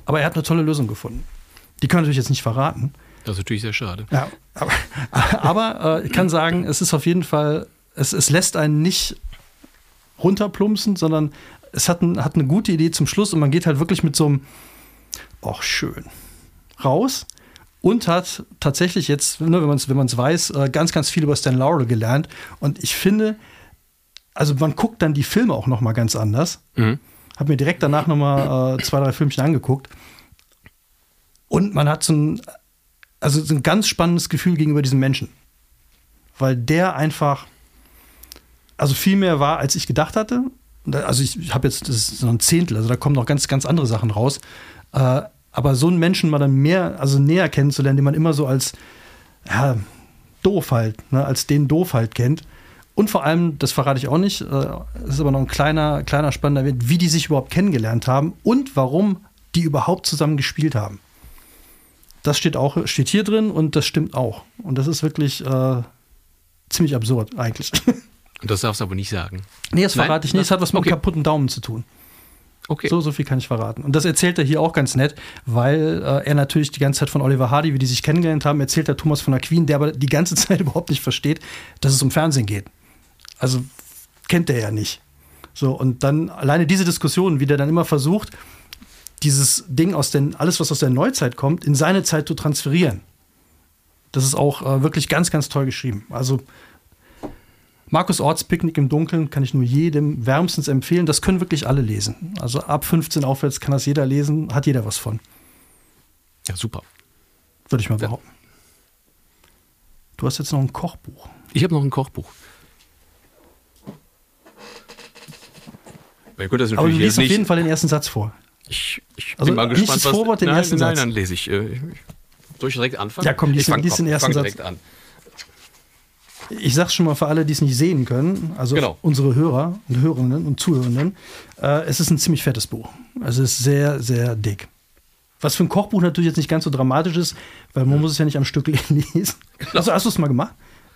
Aber er hat eine tolle Lösung gefunden. Die können wir natürlich jetzt nicht verraten. Das ist natürlich sehr schade. Ja, aber ich kann sagen, es ist auf jeden Fall, es lässt einen nicht runterplumpsen, sondern es hat eine gute Idee zum Schluss und man geht halt wirklich mit so einem, ach schön, raus und hat tatsächlich jetzt, ne, wenn man es weiß, ganz, ganz viel über Stan Laurel gelernt. Und ich finde, also man guckt dann die Filme auch nochmal ganz anders. Mhm. Hab mir direkt danach nochmal 2, 3 Filmchen angeguckt. Und man hat so ein ganz spannendes Gefühl gegenüber diesem Menschen. Weil der einfach, also viel mehr war, als ich gedacht hatte. Also ich habe jetzt, das ist so ein 1/10, also da kommen noch ganz, ganz andere Sachen raus. Aber so einen Menschen mal dann mehr, also näher kennenzulernen, den man immer so als ja, doof halt, ne, als den doof halt kennt. Und vor allem, das verrate ich auch nicht, ist aber noch ein kleiner spannender Weg, wie die sich überhaupt kennengelernt haben und warum die überhaupt zusammen gespielt haben. Das steht hier drin und das stimmt auch. Und das ist wirklich ziemlich absurd eigentlich. Das darfst du aber nicht sagen. Nee, das verrate ich nicht. Das hat was mit einem kaputten Daumen zu tun. Okay. So viel kann ich verraten. Und das erzählt er hier auch ganz nett, weil er natürlich die ganze Zeit von Oliver Hardy, wie die sich kennengelernt haben, erzählt er Thomas von Aquin, der aber die ganze Zeit überhaupt nicht versteht, dass es um Fernsehen geht. Also kennt er ja nicht. So, und dann alleine diese Diskussion, wie der dann immer versucht, dieses Ding alles, was aus der Neuzeit kommt, in seine Zeit zu transferieren. Das ist auch wirklich ganz, ganz toll geschrieben. Also Markus Orths Picknick im Dunkeln kann ich nur jedem wärmstens empfehlen. Das können wirklich alle lesen. Also ab 15 aufwärts kann das jeder lesen, hat jeder was von. Ja, super. Würde ich mal behaupten. Du hast jetzt noch ein Kochbuch. Ich habe noch ein Kochbuch. Gut, das aber du liest auf jeden Fall den ersten Satz vor. Ich bin mal gespannt, was... Vorwort, den ersten Satz. Nein, dann lese ich. Soll ich direkt anfangen? Ja, komm, lies den ersten Satz. Direkt an. Ich sag's schon mal für alle, die es nicht sehen können, also genau. Unsere Hörer und Hörerinnen und Zuhörenden, es ist ein ziemlich fettes Buch. Also es ist sehr, sehr dick. Was für ein Kochbuch natürlich jetzt nicht ganz so dramatisch ist, weil man muss es ja nicht am Stück lesen. Genau. Also hast du es mal gemacht?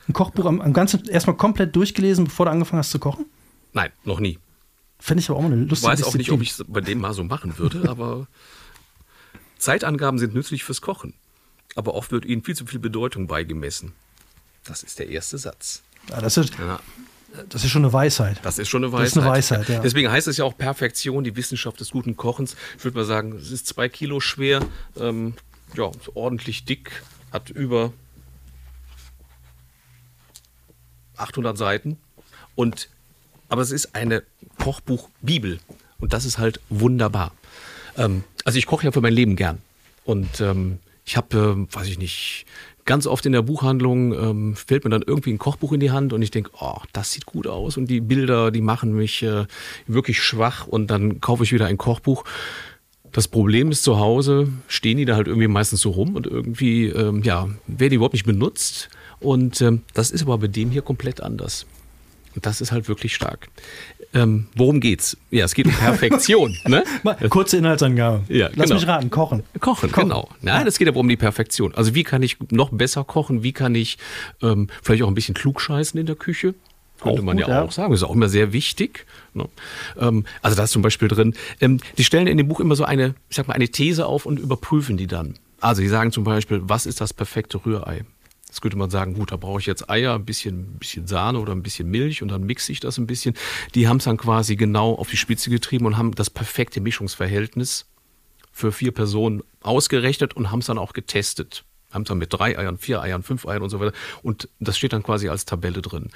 ein Kochbuch am Ganzen erstmal komplett durchgelesen, bevor du angefangen hast zu kochen? Nein, noch nie. Fände ich aber auch mal eine lustige Disziplin. Ich weiß auch nicht, ob ich es bei dem mal so machen würde, aber Zeitangaben sind nützlich fürs Kochen. Aber oft wird ihnen viel zu viel Bedeutung beigemessen. Das ist der erste Satz. Ja, das ist schon eine Weisheit. Das ist schon eine Weisheit. Das ist eine Weisheit, ja. Deswegen heißt es ja auch Perfektion, die Wissenschaft des guten Kochens. Ich würde mal sagen, es ist 2 Kilo schwer, ja, ordentlich dick, hat über 800 Seiten. Aber es ist eine Kochbuchbibel und das ist halt wunderbar. Also ich koche ja für mein Leben gern und ich habe, weiß ich nicht, ganz oft in der Buchhandlung fällt mir dann irgendwie ein Kochbuch in die Hand und ich denke, oh, das sieht gut aus und die Bilder, die machen mich wirklich schwach und dann kaufe ich wieder ein Kochbuch. Das Problem ist, zu Hause stehen die da halt irgendwie meistens so rum und irgendwie, ja, werden die überhaupt nicht benutzt und das ist aber bei dem hier komplett anders. Und das ist halt wirklich stark. Worum geht's? Ja, es geht um Perfektion. Ne? Kurze Inhaltsangabe. Ja, lass mich raten, kochen. Kochen. Genau. Nein, es geht aber um die Perfektion. Also wie kann ich noch besser kochen? Wie kann ich vielleicht auch ein bisschen klugscheißen in der Küche? Könnte man ja auch sagen. Das ist auch immer sehr wichtig. Ne? Also da ist zum Beispiel drin, die stellen in dem Buch immer so eine, ich sag mal, eine These auf und überprüfen die dann. Also die sagen zum Beispiel, was ist das perfekte Rührei? Jetzt könnte man sagen, gut, da brauche ich jetzt Eier, ein bisschen Sahne oder ein bisschen Milch und dann mixe ich das ein bisschen. Die haben es dann quasi genau auf die Spitze getrieben und haben das perfekte Mischungsverhältnis für 4 Personen ausgerechnet und haben es dann auch getestet. Haben es dann mit 3 Eiern, 4 Eiern, 5 Eiern und so weiter. Und das steht dann quasi als Tabelle drin.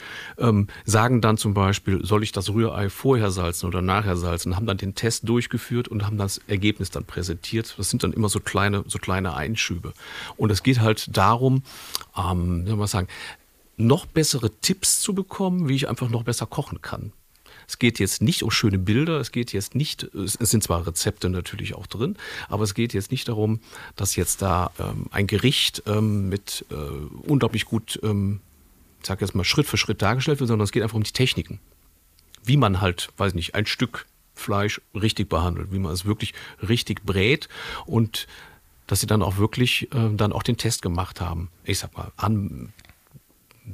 Sagen dann zum Beispiel, soll ich das Rührei vorher salzen oder nachher salzen? Haben dann den Test durchgeführt und haben das Ergebnis dann präsentiert. Das sind dann immer so kleine Einschübe. Und es geht halt darum, soll man sagen, noch bessere Tipps zu bekommen, wie ich einfach noch besser kochen kann. Es geht jetzt nicht um schöne Bilder, es sind zwar Rezepte natürlich auch drin, aber es geht jetzt nicht darum, dass jetzt da ein Gericht mit unglaublich gut, ich sage jetzt mal Schritt für Schritt dargestellt wird, sondern es geht einfach um die Techniken. Wie man halt, weiß nicht, ein Stück Fleisch richtig behandelt, wie man es wirklich richtig brät und dass sie dann auch wirklich dann auch den Test gemacht haben. Ich sag mal,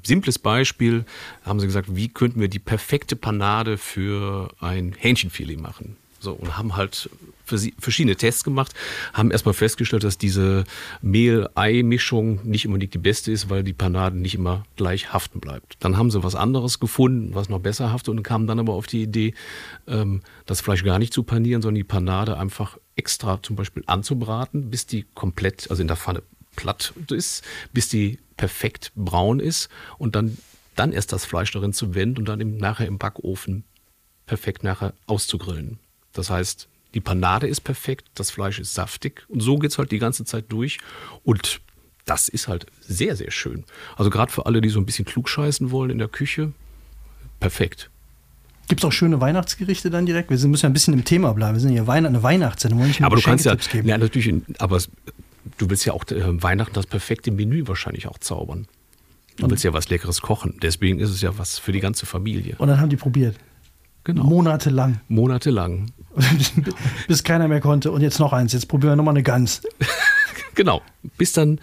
simples Beispiel, haben sie gesagt, wie könnten wir die perfekte Panade für ein Hähnchenfilet machen? So, und haben halt verschiedene Tests gemacht, haben erstmal festgestellt, dass diese Mehl-Ei-Mischung nicht unbedingt die beste ist, weil die Panade nicht immer gleich haften bleibt. Dann haben sie was anderes gefunden, was noch besser haftet und kamen dann aber auf die Idee, das Fleisch gar nicht zu panieren, sondern die Panade einfach extra zum Beispiel anzubraten, bis die komplett, also in der Pfanne platt ist, bis die perfekt braun ist und dann erst das Fleisch darin zu wenden und dann nachher im Backofen perfekt nachher auszugrillen. Das heißt, die Panade ist perfekt, das Fleisch ist saftig und so geht es halt die ganze Zeit durch und das ist halt sehr, sehr schön. Also gerade für alle, die so ein bisschen klugscheißen wollen in der Küche, perfekt. Gibt es auch schöne Weihnachtsgerichte dann direkt? Wir müssen ja ein bisschen im Thema bleiben, wir sind ja eine Weihnachtssendung, wollen nicht nur Geschenketipps geben. Ja, natürlich, aber du willst ja auch Weihnachten das perfekte Menü wahrscheinlich auch zaubern. Du willst ja was Leckeres kochen. Deswegen ist es ja was für die ganze Familie. Und dann haben die probiert. Genau. Monatelang. Monatelang. Bis keiner mehr konnte. Und jetzt noch eins. Jetzt probieren wir nochmal eine Gans. Genau. Bis das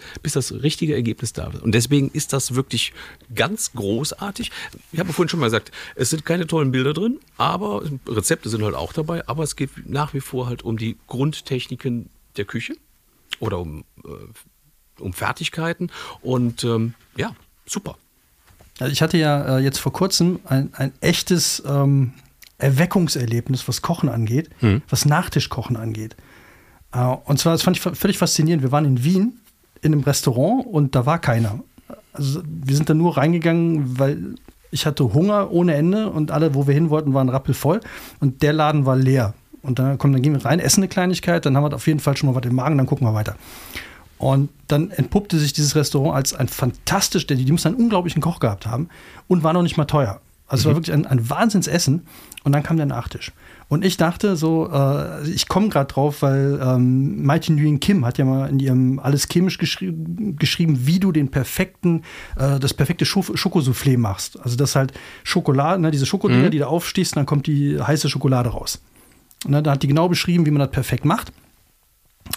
richtige Ergebnis da ist. Und deswegen ist das wirklich ganz großartig. Ich habe vorhin schon mal gesagt, es sind keine tollen Bilder drin, aber Rezepte sind halt auch dabei. Aber es geht nach wie vor halt um die Grundtechniken der Küche. Oder um Fertigkeiten und ja, super. Also ich hatte ja jetzt vor kurzem ein echtes Erweckungserlebnis, was Kochen angeht, was Nachtischkochen angeht. Und zwar, das fand ich völlig faszinierend, wir waren in Wien in einem Restaurant und da war keiner. Also wir sind da nur reingegangen, weil ich hatte Hunger ohne Ende und alle, wo wir hin wollten, waren rappelvoll und der Laden war leer. Und dann gehen wir rein, essen eine Kleinigkeit, dann haben wir auf jeden Fall schon mal was im Magen, dann gucken wir weiter. Und dann entpuppte sich dieses Restaurant als ein fantastisch, die müssen einen unglaublichen Koch gehabt haben und war noch nicht mal teuer. Also es war wirklich ein Wahnsinnsessen und dann kam der Nachtisch. Und ich dachte so, ich komme gerade drauf, weil Martin Nguyen Kim hat ja mal in ihrem Alles Chemisch geschrieben, wie du den das perfekte Schokosoufflé machst. Also das halt Schokolade, ne, diese Schokodinger, die da aufstichst, dann kommt die heiße Schokolade raus. Und da hat die genau beschrieben, wie man das perfekt macht.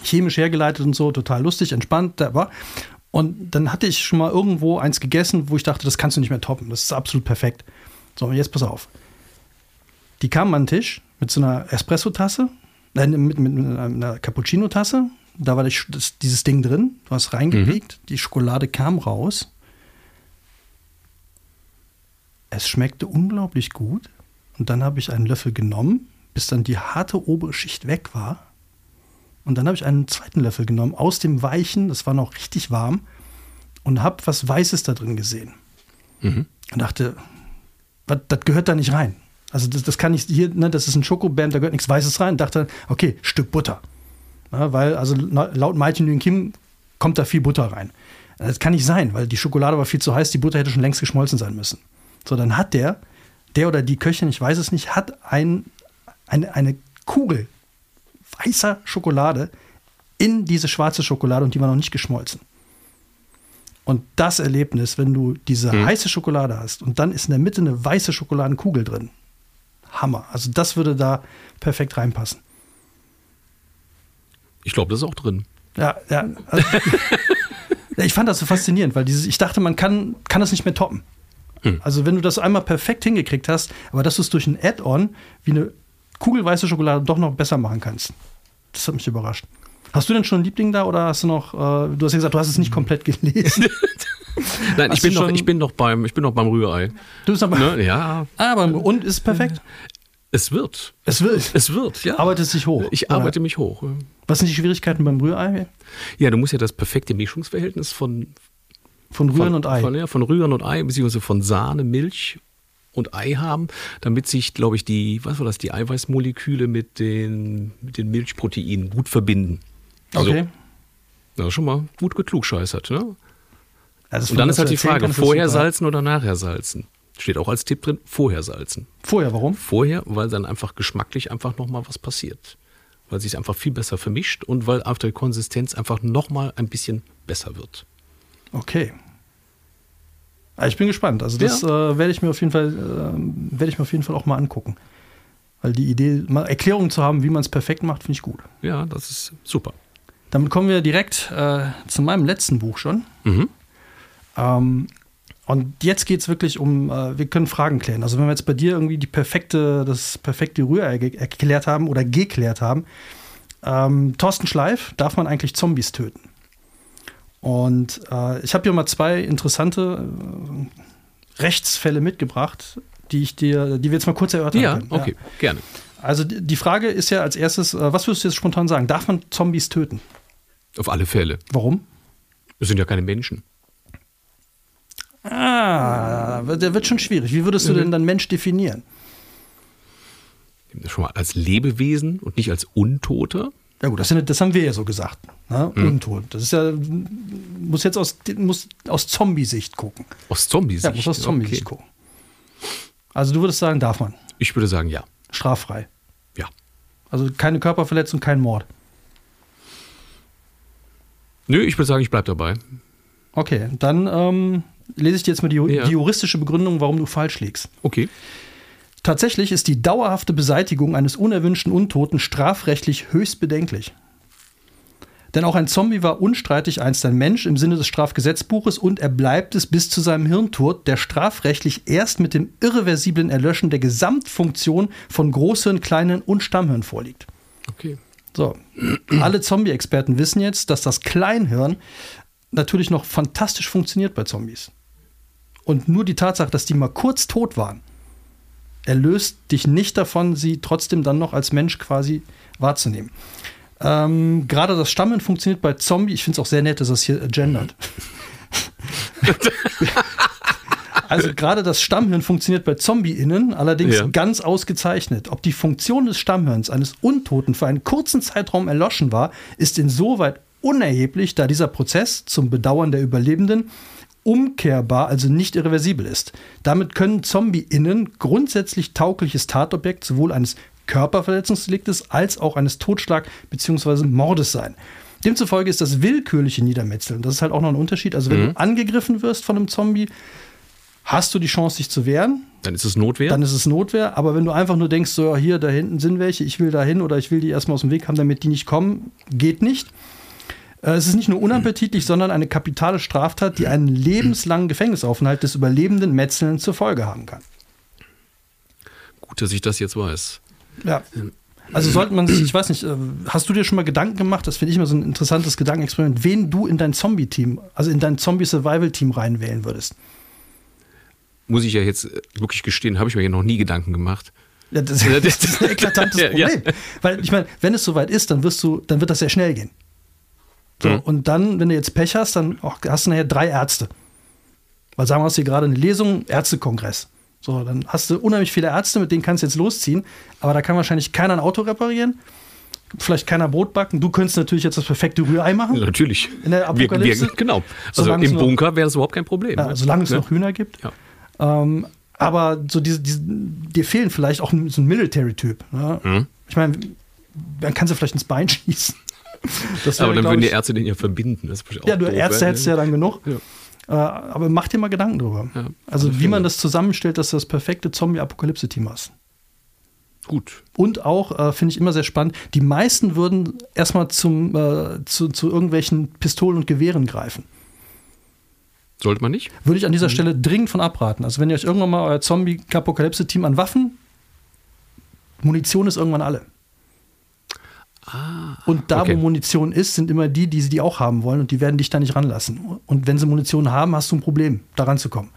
Chemisch hergeleitet und so, total lustig, entspannt. Und dann hatte ich schon mal irgendwo eins gegessen, wo ich dachte, das kannst du nicht mehr toppen. Das ist absolut perfekt. So, und jetzt pass auf. Die kamen an den Tisch mit so einer Espresso-Tasse, mit einer Cappuccino-Tasse. Da war dieses Ding drin. Du hast reingelegt, die Schokolade kam raus. Es schmeckte unglaublich gut. Und dann habe ich einen Löffel genommen, bis dann die harte obere Schicht weg war. Und dann habe ich einen zweiten Löffel genommen aus dem Weichen, das war noch richtig warm, und habe was Weißes da drin gesehen. Mhm. Und dachte, das gehört da nicht rein. Also das kann ich hier, ne, das ist ein Schokobam, da gehört nichts Weißes rein. Und dachte, okay, Stück Butter. Ja, weil also laut Martin Nguyen Kim kommt da viel Butter rein. Das kann nicht sein, weil die Schokolade war viel zu heiß, die Butter hätte schon längst geschmolzen sein müssen. So, dann hat der oder die Köchin, ich weiß es nicht, hat eine Kugel weißer Schokolade in diese schwarze Schokolade, und die war noch nicht geschmolzen. Und das Erlebnis, wenn du diese heiße Schokolade hast und dann ist in der Mitte eine weiße Schokoladenkugel drin. Hammer. Also das würde da perfekt reinpassen. Ich glaube, das ist auch drin. Ja. Also, ich fand das so faszinierend, weil ich dachte, man kann das nicht mehr toppen. Mhm. Also wenn du das einmal perfekt hingekriegt hast, aber dass du es durch ein Add-on wie eine kugelweiße Schokolade doch noch besser machen kannst. Das hat mich überrascht. Hast du denn schon einen Liebling da, oder hast du noch, du hast ja gesagt, du hast es nicht komplett gelesen. Nein, ich bin noch beim Rührei. Du bist aber, ne? Ja. Aber und ist perfekt? Es wird, ja. Arbeitest dich hoch? Ich arbeite mich hoch. Ja. Was sind die Schwierigkeiten beim Rührei? Ja, du musst ja das perfekte Mischungsverhältnis von Rühren und Ei. Von Rühren und Ei, beziehungsweise von Sahne, Milch und Ei haben, damit sich, glaube ich, die Eiweißmoleküle mit den Milchproteinen gut verbinden. Also, okay. Ja, schon mal gut geklugscheißert, ne? Also, und dann ist halt die Frage, vorher salzen oder nachher salzen? Steht auch als Tipp drin, vorher salzen. Vorher, warum? Vorher, weil dann einfach geschmacklich einfach nochmal was passiert. Weil sich einfach viel besser vermischt und weil auf der Konsistenz einfach nochmal ein bisschen besser wird. Okay. Ich bin gespannt. Also das werde ich mir auf jeden Fall auch mal angucken. Weil die Idee, mal Erklärung zu haben, wie man es perfekt macht, finde ich gut. Ja, das ist super. Damit kommen wir direkt zu meinem letzten Buch schon. Mhm. Und jetzt geht es wirklich um, wir können Fragen klären. Also wenn wir jetzt bei dir irgendwie das perfekte Rührei erklärt haben oder geklärt haben. Thorsten Schleif, darf man eigentlich Zombies töten? Und ich habe hier mal zwei interessante Rechtsfälle mitgebracht, die wir jetzt mal kurz erörtern können. Okay, ja, gerne. Also die Frage ist ja als erstes, was würdest du jetzt spontan sagen? Darf man Zombies töten? Auf alle Fälle. Warum? Das sind ja keine Menschen. Ah, der wird schon schwierig. Wie würdest du denn dann Mensch definieren? Schon mal als Lebewesen und nicht als Untoter. Ja gut, das haben wir ja so gesagt. Ne? Untot. Das ist ja, muss aus Zombie-Sicht gucken. Aus Zombie-Sicht? Ja, muss aus Zombie-Sicht gucken. Also du würdest sagen, darf man? Ich würde sagen, ja. Straffrei? Ja. Also keine Körperverletzung, kein Mord? Nö, ich würde sagen, ich bleibe dabei. Okay, dann lese ich dir jetzt mal die juristische Begründung, warum du falsch liegst. Okay. Tatsächlich ist die dauerhafte Beseitigung eines unerwünschten Untoten strafrechtlich höchst bedenklich. Denn auch ein Zombie war unstreitig einst ein Mensch im Sinne des Strafgesetzbuches, und er bleibt es bis zu seinem Hirntod, der strafrechtlich erst mit dem irreversiblen Erlöschen der Gesamtfunktion von Großhirn, Kleinhirn und Stammhirn vorliegt. Okay. So, alle Zombie-Experten wissen jetzt, dass das Kleinhirn natürlich noch fantastisch funktioniert bei Zombies. Und nur die Tatsache, dass die mal kurz tot waren, erlöst dich nicht davon, sie trotzdem dann noch als Mensch quasi wahrzunehmen. Gerade das Stammen funktioniert bei Zombie. Ich finde es auch sehr nett, dass das hier gendert. Also gerade das Stammhirn funktioniert bei ZombieInnen allerdings ganz ausgezeichnet. Ob die Funktion des Stammhirns eines Untoten für einen kurzen Zeitraum erloschen war, ist insoweit unerheblich, da dieser Prozess zum Bedauern der Überlebenden umkehrbar, also nicht irreversibel ist. Damit können ZombieInnen grundsätzlich taugliches Tatobjekt sowohl eines Körperverletzungsdeliktes als auch eines Totschlag- bzw. Mordes sein. Demzufolge ist das willkürliche Niedermetzeln, das ist halt auch noch ein Unterschied. Also wenn du angegriffen wirst von einem Zombie, hast du die Chance, dich zu wehren. Dann ist es Notwehr. Aber wenn du einfach nur denkst, so hier, da hinten sind welche, ich will da hin oder ich will die erstmal aus dem Weg haben, damit die nicht kommen, geht nicht. Es ist nicht nur unappetitlich, sondern eine kapitale Straftat, die einen lebenslangen Gefängnisaufenthalt des überlebenden Metzeln zur Folge haben kann. Gut, dass ich das jetzt weiß. Ja. Also sollte man sich, ich weiß nicht, hast du dir schon mal Gedanken gemacht, das finde ich immer so ein interessantes Gedankenexperiment, wen du in dein Zombie-Team, also in dein Zombie-Survival-Team reinwählen würdest? Muss ich ja jetzt wirklich gestehen, habe ich mir ja noch nie Gedanken gemacht. Ja, das ist ein eklatantes Problem. Ja. Weil ich meine, wenn es soweit ist, dann wird das sehr schnell gehen. So, mhm. Und dann, wenn du jetzt Pech hast, dann hast du nachher 3 Ärzte. Weil sagen wir, hast du hier gerade eine Lesung, Ärztekongress. So, dann hast du unheimlich viele Ärzte, mit denen kannst du jetzt losziehen, aber da kann wahrscheinlich keiner ein Auto reparieren, vielleicht keiner Brot backen. Du könntest natürlich jetzt das perfekte Rührei machen. Ja, natürlich. In der Apokalypse. Genau. Also im Bunker wäre das überhaupt kein Problem. Ja, solange es noch Hühner gibt. Ja. Aber so dir fehlen vielleicht auch so ein Military-Typ. Ne? Mhm. Ich meine, dann kannst du vielleicht ins Bein schießen. Das aber dann würden die Ärzte den ja verbinden. Das ist ja, du doof, Ärzte hättest ja dann genug. Ja. Aber mach dir mal Gedanken drüber. Ja, also wie man das zusammenstellt, dass du das perfekte Zombie-Apokalypse-Team hast. Gut. Und auch, finde ich immer sehr spannend, die meisten würden erstmal zu irgendwelchen Pistolen und Gewehren greifen. Sollte man nicht? Würde ich an dieser Stelle dringend von abraten. Also wenn ihr euch irgendwann mal euer Zombie-Apokalypse-Team an Waffen, Munition ist irgendwann alle. Ah, und da, okay, wo Munition ist, sind immer die sie die auch haben wollen und die werden dich da nicht ranlassen. Und wenn sie Munition haben, hast du ein Problem, da ranzukommen.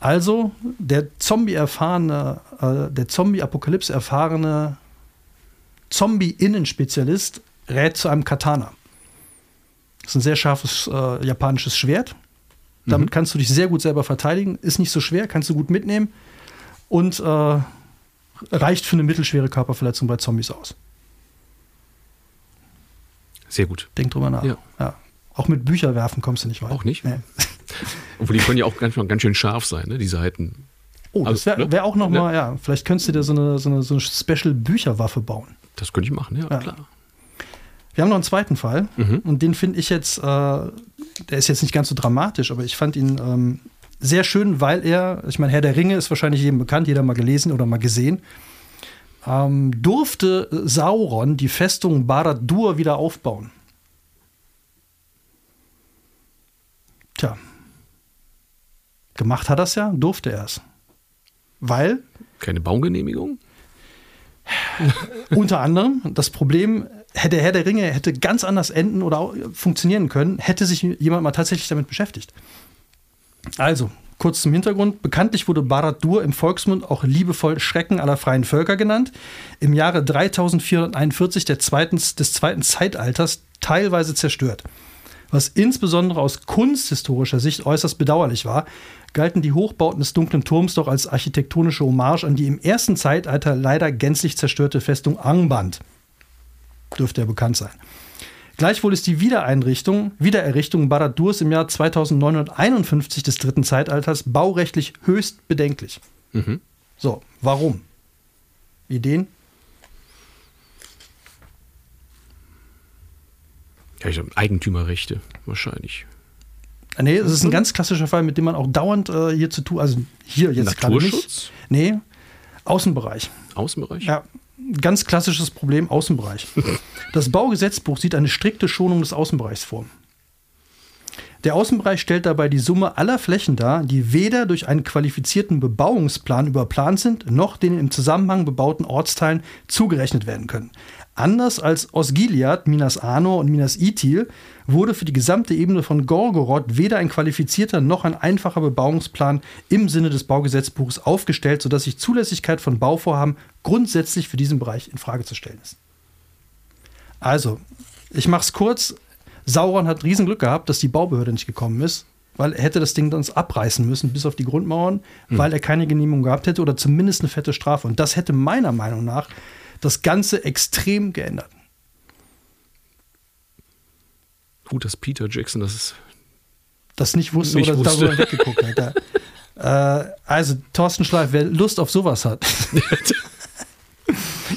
Also der Zombie-Apokalypse-erfahrene Zombie-Innen-Spezialist rät zu einem Katana. Das ist ein sehr scharfes japanisches Schwert. Damit kannst du dich sehr gut selber verteidigen. Ist nicht so schwer, kannst du gut mitnehmen. Und reicht für eine mittelschwere Körperverletzung bei Zombies aus. Sehr gut. Denk drüber nach. Ja. Ja. Auch mit Bücherwerfen kommst du nicht weit. Auch nicht? Nee. Obwohl, die können ja auch ganz schön scharf sein, ne? Die Seiten. Oh, das wäre auch noch mal, ja, vielleicht könntest du dir so eine Special-Bücherwaffe bauen. Das könnte ich machen, ja, klar. Wir haben noch einen zweiten Fall und den finde ich jetzt, der ist jetzt nicht ganz so dramatisch, aber ich fand ihn sehr schön, weil ich meine, Herr der Ringe ist wahrscheinlich jedem bekannt, jeder mal gelesen oder mal gesehen. Durfte Sauron die Festung Barad-Dur wieder aufbauen? Tja. Gemacht hat er es ja, durfte er es. Weil? Keine Baugenehmigung? Unter anderem, das Problem, der Herr der Ringe hätte ganz anders enden oder funktionieren können, hätte sich jemand mal tatsächlich damit beschäftigt. Also, kurz zum Hintergrund. Bekanntlich wurde Barad-Dur im Volksmund auch liebevoll Schrecken aller freien Völker genannt. Im Jahre 3441 des zweiten Zeitalters teilweise zerstört. Was insbesondere aus kunsthistorischer Sicht äußerst bedauerlich war, galten die Hochbauten des dunklen Turms doch als architektonische Hommage an die im ersten Zeitalter leider gänzlich zerstörte Festung Angband. Dürfte ja bekannt sein. Gleichwohl ist die Wiedererrichtung Barad-Durs im Jahr 2951 des dritten Zeitalters baurechtlich höchst bedenklich. Mhm. So, warum? Ideen? Ja, ich glaube, Eigentümerrechte wahrscheinlich. Nee, das ist ein ganz klassischer Fall, mit dem man auch dauernd hier zu tun, also hier jetzt gerade nicht. Naturschutz? Nee, Außenbereich. Außenbereich? Ja. Ganz klassisches Problem, Außenbereich. Das Baugesetzbuch sieht eine strikte Schonung des Außenbereichs vor. Der Außenbereich stellt dabei die Summe aller Flächen dar, die weder durch einen qualifizierten Bebauungsplan überplant sind, noch den im Zusammenhang bebauten Ortsteilen zugerechnet werden können. Anders als Osgiliath, Minas Anor und Minas Ithil wurde für die gesamte Ebene von Gorgoroth weder ein qualifizierter noch ein einfacher Bebauungsplan im Sinne des Baugesetzbuches aufgestellt, sodass die Zulässigkeit von Bauvorhaben grundsätzlich für diesen Bereich in Frage zu stellen ist. Also, ich mach's kurz. Sauron hat Riesenglück gehabt, dass die Baubehörde nicht gekommen ist, weil er hätte das Ding sonst abreißen müssen bis auf die Grundmauern, weil er keine Genehmigung gehabt hätte oder zumindest eine fette Strafe. Und das hätte meiner Meinung nach das Ganze extrem geändert. Gut, dass Peter Jackson das nicht wusste oder darüber weggeguckt hat. Ja. Also, Thorsten Schleif, wer Lust auf sowas hat.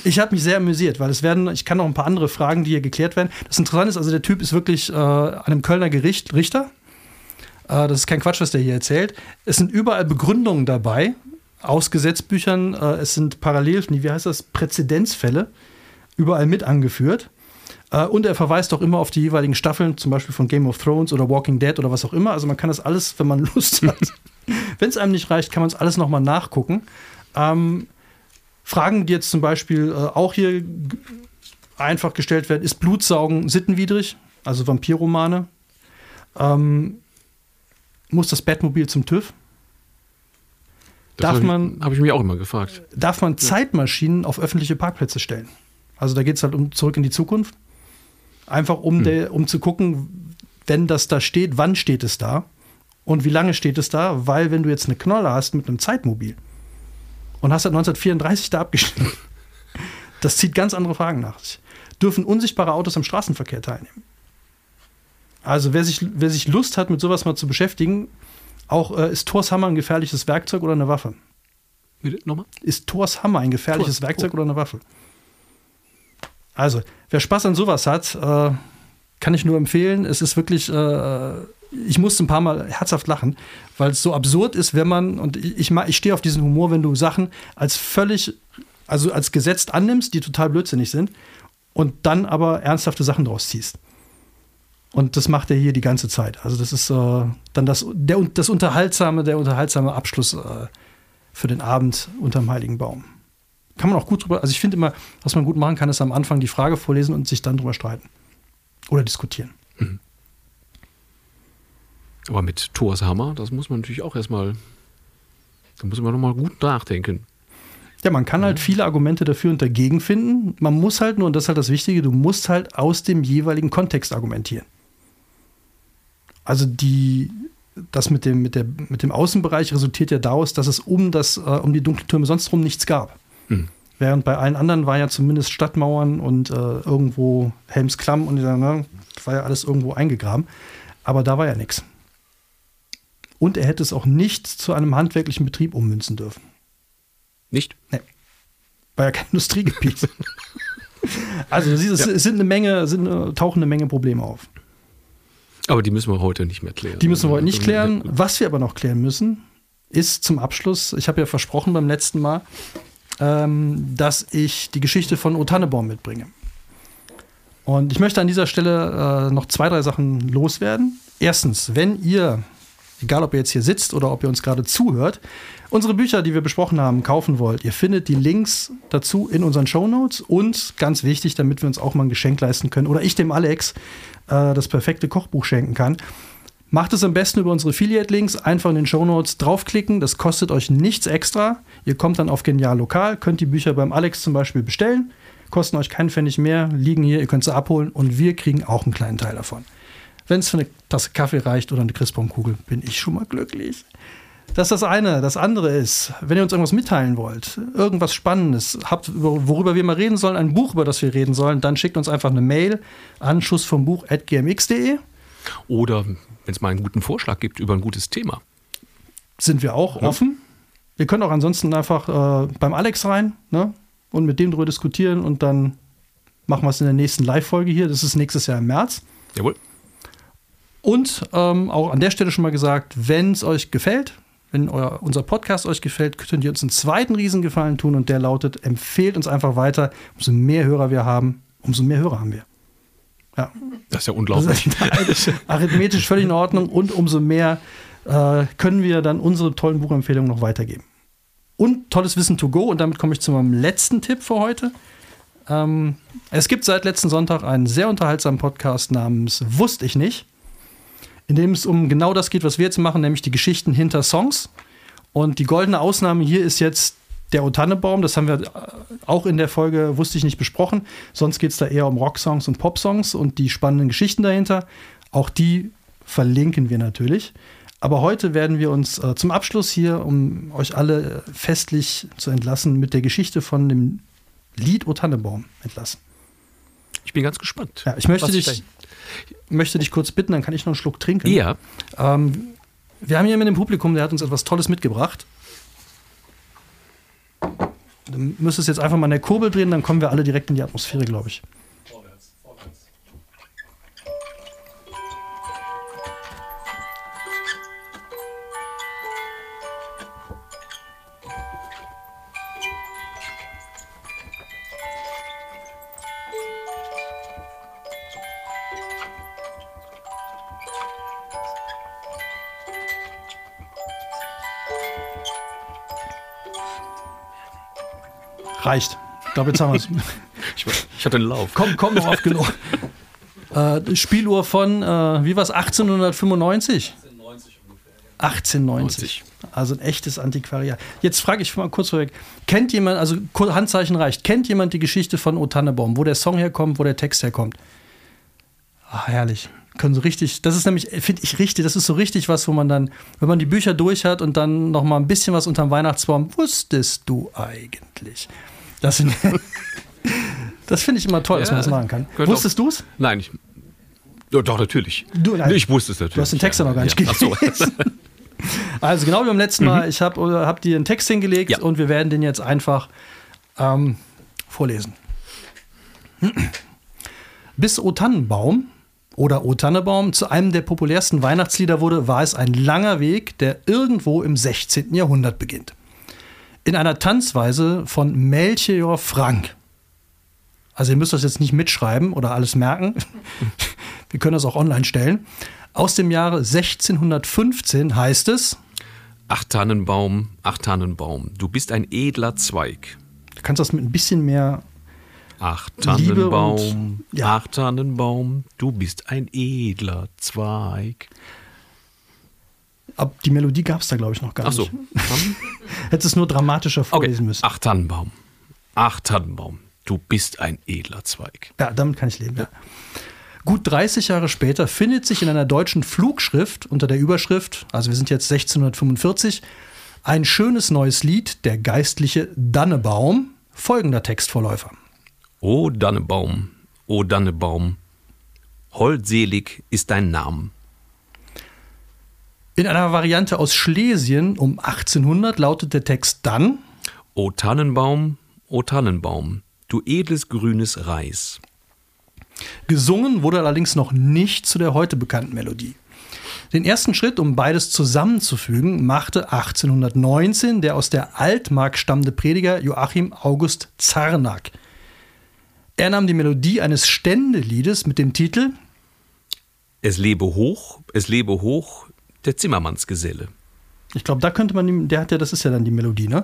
Ich habe mich sehr amüsiert, weil ich kann noch ein paar andere Fragen, die hier geklärt werden. Das Interessante ist, also der Typ ist wirklich an einem Kölner Gericht Richter. Das ist kein Quatsch, was der hier erzählt. Es sind überall Begründungen dabei, aus Gesetzbüchern. Es sind Präzedenzfälle überall mit angeführt. Und er verweist auch immer auf die jeweiligen Staffeln, zum Beispiel von Game of Thrones oder Walking Dead oder was auch immer. Also man kann das alles, wenn man Lust hat. Wenn es einem nicht reicht, kann man es alles nochmal nachgucken. Fragen, die jetzt zum Beispiel auch hier einfach gestellt werden, ist Blutsaugen sittenwidrig? Also Vampirromane. Muss das Batmobil zum TÜV? Habe ich mich auch immer gefragt. Darf man Zeitmaschinen auf öffentliche Parkplätze stellen? Also da geht es halt um Zurück in die Zukunft. Einfach um zu gucken, wenn das da steht, wann steht es da? Und wie lange steht es da? Weil wenn du jetzt eine Knolle hast mit einem Zeitmobil und hast halt 1934 da abgeschnitten, das zieht ganz andere Fragen nach sich. Dürfen unsichtbare Autos am Straßenverkehr teilnehmen? Also wer sich Lust hat, mit sowas mal zu beschäftigen, auch ist Torshammer ein gefährliches Werkzeug oder eine Waffe? Nochmal? Ist Torshammer ein gefährliches Werkzeug oder eine Waffe? Also, wer Spaß an sowas hat, kann ich nur empfehlen. Es ist wirklich, ich musste ein paar Mal herzhaft lachen, weil es so absurd ist, wenn man, und ich stehe auf diesen Humor, wenn du Sachen als gesetzt annimmst, die total blödsinnig sind, und dann aber ernsthafte Sachen draus ziehst. Und das macht er hier die ganze Zeit. Also das ist dann der unterhaltsame Abschluss für den Abend unterm Heiligen Baum. Kann man auch gut drüber, also ich finde immer, was man gut machen kann, ist am Anfang die Frage vorlesen und sich dann drüber streiten. Oder diskutieren. Mhm. Aber mit Torshammer, das muss man natürlich auch erstmal, da muss man nochmal gut nachdenken. Ja, man kann halt viele Argumente dafür und dagegen finden. Man muss halt nur, und das ist halt das Wichtige, du musst halt aus dem jeweiligen Kontext argumentieren. Also das mit dem Außenbereich resultiert ja daraus, dass es um die Dunkeltürme sonst rum nichts gab. Hm. Während bei allen anderen war ja zumindest Stadtmauern und irgendwo Helmsklamm und war ja alles irgendwo eingegraben. Aber da war ja nichts. Und er hätte es auch nicht zu einem handwerklichen Betrieb ummünzen dürfen. Nicht? Nee. War ja kein Industriegebiet. Also du siehst, es tauchen eine Menge Probleme auf. Aber die müssen wir heute nicht mehr klären. Die müssen wir heute nicht klären. Was wir aber noch klären müssen, ist zum Abschluss, ich habe ja versprochen beim letzten Mal, dass ich die Geschichte von Oh Tannenbaum mitbringe. Und ich möchte an dieser Stelle noch 2, 3 Sachen loswerden. Erstens, wenn ihr, egal ob ihr jetzt hier sitzt oder ob ihr uns gerade zuhört, unsere Bücher, die wir besprochen haben, kaufen wollt, ihr findet die Links dazu in unseren Shownotes und ganz wichtig, damit wir uns auch mal ein Geschenk leisten können oder ich dem Alex das perfekte Kochbuch schenken kann, macht es am besten über unsere Affiliate-Links, einfach in den Shownotes draufklicken, das kostet euch nichts extra, ihr kommt dann auf Genial Lokal, könnt die Bücher beim Alex zum Beispiel bestellen, kosten euch keinen Pfennig mehr, liegen hier, ihr könnt sie abholen und wir kriegen auch einen kleinen Teil davon. Wenn es für eine Tasse Kaffee reicht oder eine Christbaumkugel, bin ich schon mal glücklich. Das ist das eine. Das andere ist, wenn ihr uns irgendwas mitteilen wollt, irgendwas Spannendes, habt, worüber wir mal reden sollen, ein Buch, über das wir reden sollen, dann schickt uns einfach eine Mail an schussvombuch@gmx.de. Oder, wenn es mal einen guten Vorschlag gibt über ein gutes Thema. Sind wir auch offen. Ihr könnt auch ansonsten einfach beim Alex rein, ne? Und mit dem drüber diskutieren und dann machen wir es in der nächsten Live-Folge hier. Das ist nächstes Jahr im März. Jawohl. Und auch an der Stelle schon mal gesagt, wenn es euch gefällt, wenn unser Podcast euch gefällt, könnt ihr uns einen zweiten Riesengefallen tun und der lautet, empfehlt uns einfach weiter. Umso mehr Hörer wir haben, umso mehr Hörer haben wir. Ja. Das ist ja unglaublich. Das ist arithmetisch völlig in Ordnung und umso mehr können wir dann unsere tollen Buchempfehlungen noch weitergeben. Und tolles Wissen to go und damit komme ich zu meinem letzten Tipp für heute. Es gibt seit letzten Sonntag einen sehr unterhaltsamen Podcast namens Wusste ich nicht, in dem es um genau das geht, was wir jetzt machen, nämlich die Geschichten hinter Songs. Und die goldene Ausnahme hier ist jetzt der Oh Tannenbaum. Das haben wir auch in der Folge, wusste ich nicht, besprochen. Sonst geht es da eher um Rocksongs und Popsongs und die spannenden Geschichten dahinter. Auch die verlinken wir natürlich. Aber heute werden wir uns zum Abschluss hier, um euch alle festlich zu entlassen, mit der Geschichte von dem Lied Oh Tannenbaum entlassen. Ich bin ganz gespannt. Ja, ich möchte dich kurz bitten, dann kann ich noch einen Schluck trinken. Ja. Wir haben hier mit dem Publikum, der hat uns etwas Tolles mitgebracht. Du müsstest jetzt einfach mal an der Kurbel drehen, dann kommen wir alle direkt in die Atmosphäre, glaube ich. Vorwärts. Reicht. Ich glaube, jetzt haben wir es. Ich hatte einen Lauf. Komm noch oft genug. Spieluhr von, wie war es, 1895? 1890 ungefähr. Ja. 1890. Also ein echtes Antiquariat. Jetzt frage ich mal kurz vorweg, kennt jemand, also Handzeichen reicht, kennt jemand die Geschichte von Oh Tannenbaum, wo der Song herkommt, wo der Text herkommt? Ach, herrlich. Können so richtig, das ist nämlich, finde ich richtig, das ist so richtig was, wo man dann, wenn man die Bücher durch hat und dann noch mal ein bisschen was unterm Weihnachtsbaum, wusstest du eigentlich? Das finde ich immer toll, ja, dass man das machen kann. Wusstest du es? Nein. Doch, natürlich. Ich wusste es natürlich. Du hast den Text ja noch gar nicht gelesen. Ach so. Also genau wie beim letzten Mal, ich hab dir einen Text hingelegt und wir werden den jetzt einfach vorlesen. Bis O Tannenbaum oder O Tannenbaum zu einem der populärsten Weihnachtslieder wurde, war es ein langer Weg, der irgendwo im 16. Jahrhundert beginnt. In einer Tanzweise von Melchior Frank. Also ihr müsst das jetzt nicht mitschreiben oder alles merken. Wir können das auch online stellen. Aus dem Jahre 1615 heißt es: Ach Tannenbaum, du bist ein edler Zweig. Du kannst das mit ein bisschen mehr Ach Tannenbaum, Liebe und, ja. Ach Tannenbaum, du bist ein edler Zweig. Die Melodie gab es da, glaube ich, noch gar nicht. Ach so. Hättest es nur dramatischer vorlesen müssen. Ach Tannenbaum, du bist ein edler Zweig. Ja, damit kann ich leben, ja. Gut 30 Jahre später findet sich in einer deutschen Flugschrift unter der Überschrift, also wir sind jetzt 1645, ein schönes neues Lied, der geistliche Dannebaum, folgender Textvorläufer. O Dannebaum, o Dannebaum, holdselig ist dein Name. In einer Variante aus Schlesien um 1800 lautet der Text dann: O Tannenbaum, du edles grünes Reis. Gesungen wurde allerdings noch nicht zu der heute bekannten Melodie. Den ersten Schritt, um beides zusammenzufügen, machte 1819 der aus der Altmark stammende Prediger Joachim August Zarnack. Er nahm die Melodie eines Ständeliedes mit dem Titel es lebe hoch, der Zimmermannsgeselle. Ich glaube, da könnte man, das ist ja dann die Melodie, ne?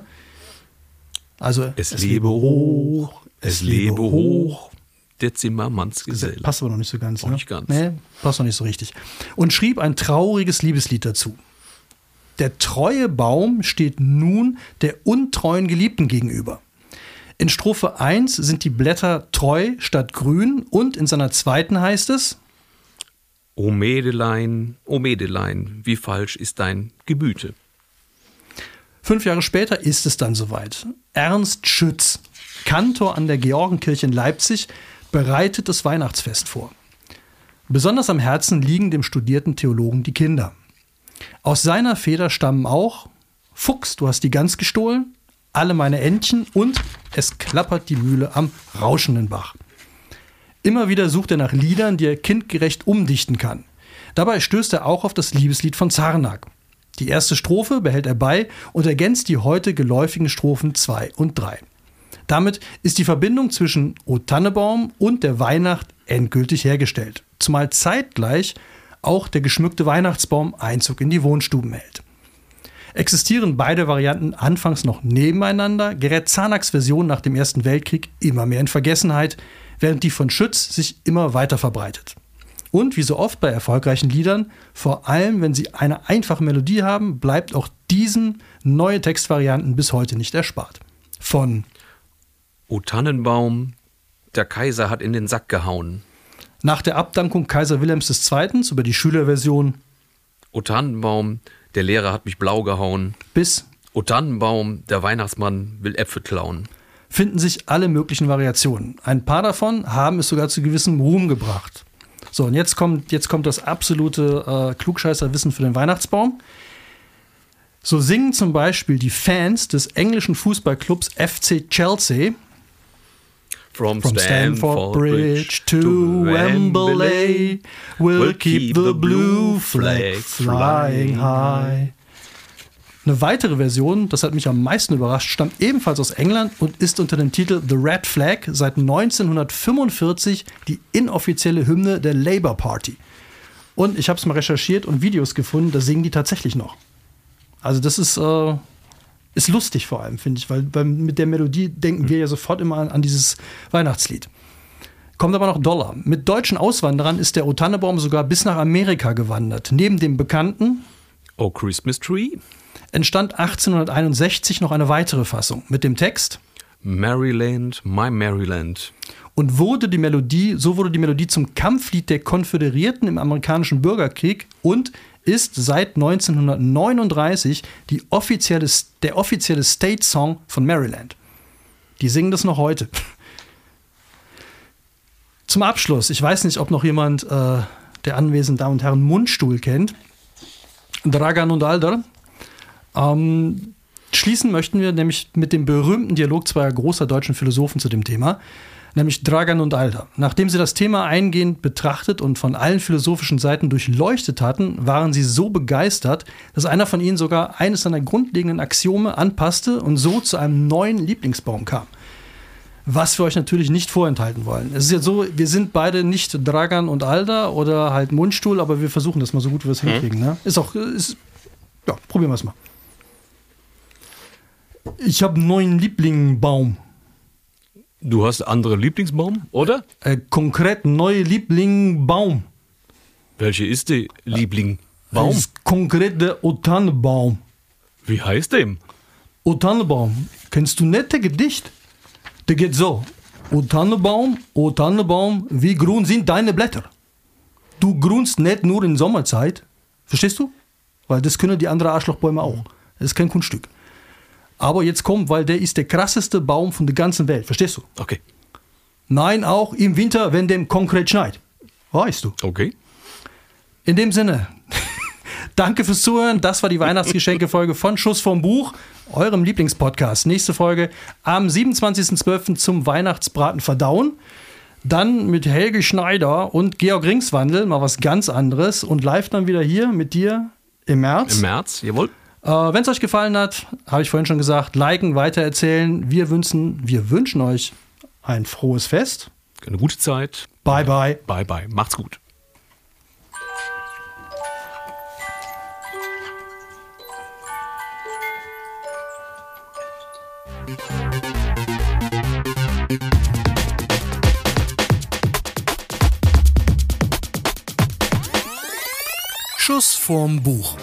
Also es lebe hoch, es lebe hoch. Der Zimmermannsgeselle. Passt aber noch nicht so ganz. Auch nicht ganz. Nee, passt noch nicht so richtig. Und schrieb ein trauriges Liebeslied dazu. Der treue Baum steht nun der untreuen Geliebten gegenüber. In Strophe 1 sind die Blätter treu statt grün und in seiner zweiten heißt es: o Mädelein, wie falsch ist dein Gebüte. 5 Jahre später ist es dann soweit. Ernst Schütz, Kantor an der Georgenkirche in Leipzig, bereitet das Weihnachtsfest vor. Besonders am Herzen liegen dem studierten Theologen die Kinder. Aus seiner Feder stammen auch Fuchs, du hast die Gans gestohlen, alle meine Entchen und es klappert die Mühle am rauschenden Bach. Immer wieder sucht er nach Liedern, die er kindgerecht umdichten kann. Dabei stößt er auch auf das Liebeslied von Zarnack. Die erste Strophe behält er bei und ergänzt die heute geläufigen Strophen 2 und 3. Damit ist die Verbindung zwischen O Tannenbaum und der Weihnacht endgültig hergestellt. Zumal zeitgleich auch der geschmückte Weihnachtsbaum Einzug in die Wohnstuben hält. Existieren beide Varianten anfangs noch nebeneinander, gerät Zarnacks Version nach dem Ersten Weltkrieg immer mehr in Vergessenheit, während die von Schütz sich immer weiter verbreitet. Und wie so oft bei erfolgreichen Liedern, vor allem wenn sie eine einfache Melodie haben, bleibt auch diesen neue Textvarianten bis heute nicht erspart. Von O Tannenbaum, der Kaiser hat in den Sack gehauen. Nach der Abdankung Kaiser Wilhelms II. Über die Schülerversion O Tannenbaum, der Lehrer hat mich blau gehauen. Bis O Tannenbaum, der Weihnachtsmann will Äpfel klauen. Finden sich alle möglichen Variationen. Ein paar davon haben es sogar zu gewissem Ruhm gebracht. So, und jetzt kommt das absolute Klugscheißerwissen für den Weihnachtsbaum. So singen zum Beispiel die Fans des englischen Fußballclubs FC Chelsea From Stamford Bridge to Wembley, we'll keep the blue flag flying high. Eine weitere Version, das hat mich am meisten überrascht, stammt ebenfalls aus England und ist unter dem Titel The Red Flag seit 1945 die inoffizielle Hymne der Labour Party. Und ich habe es mal recherchiert und Videos gefunden, da singen die tatsächlich noch. Also das ist Ist lustig vor allem, finde ich, weil mit der Melodie denken wir ja sofort immer an dieses Weihnachtslied. Kommt aber noch doller. Mit deutschen Auswanderern ist der Oh Tannenbaum sogar bis nach Amerika gewandert. Neben dem bekannten Oh Christmas Tree entstand 1861 noch eine weitere Fassung mit dem Text Maryland, My Maryland. Und so wurde die Melodie zum Kampflied der Konföderierten im amerikanischen Bürgerkrieg und ist seit 1939 der offizielle State Song von Maryland. Die singen das noch heute. Zum Abschluss, ich weiß nicht, ob noch jemand der anwesenden Damen und Herren Mundstuhl kennt. Dragan und Alda. Schließen möchten wir nämlich mit dem berühmten Dialog zweier großer deutschen Philosophen zu dem Thema, nämlich Dragan und Alda. Nachdem sie das Thema eingehend betrachtet und von allen philosophischen Seiten durchleuchtet hatten, waren sie so begeistert, dass einer von ihnen sogar eines seiner grundlegenden Axiome anpasste und so zu einem neuen Lieblingsbaum kam. Was wir euch natürlich nicht vorenthalten wollen. Es ist jetzt so, wir sind beide nicht Dragan und Alda oder halt Mundstuhl, aber wir versuchen das mal so gut wie wir es hinkriegen. Ne? Ja, probieren wir es mal. Ich habe einen neuen Lieblingsbaum. Du hast einen anderen Lieblingsbaum, oder? Konkret neue Lieblingsbaum. Welche ist die Lieblingsbaum? Ist konkret der Oh Tannenbaum. Wie heißt der? Oh Tannenbaum. Kennst du nette Gedicht? Der geht so. Oh Tannenbaum, wie grün sind deine Blätter? Du grünst nicht nur in Sommerzeit. Verstehst du? Weil das können die anderen Arschlochbäume auch. Das ist kein Kunststück. Aber jetzt kommt, weil der ist der krasseste Baum von der ganzen Welt. Verstehst du? Okay. Nein, auch im Winter, wenn dem konkret schneit. Weißt du? Okay. In dem Sinne, danke fürs Zuhören. Das war die Weihnachtsgeschenke-Folge von Schuss vom Buch, eurem Lieblingspodcast. Nächste Folge am 27.12. zum Weihnachtsbraten verdauen. Dann mit Helge Schneider und Georg Ringswandel mal was ganz anderes und live dann wieder hier mit dir im März. Im März, jawohl. Wenn es euch gefallen hat, habe ich vorhin schon gesagt, liken, weitererzählen. Wir wünschen euch ein frohes Fest. Eine gute Zeit. Bye, bye. Bye, bye. Macht's gut. Schuss vorm Buch.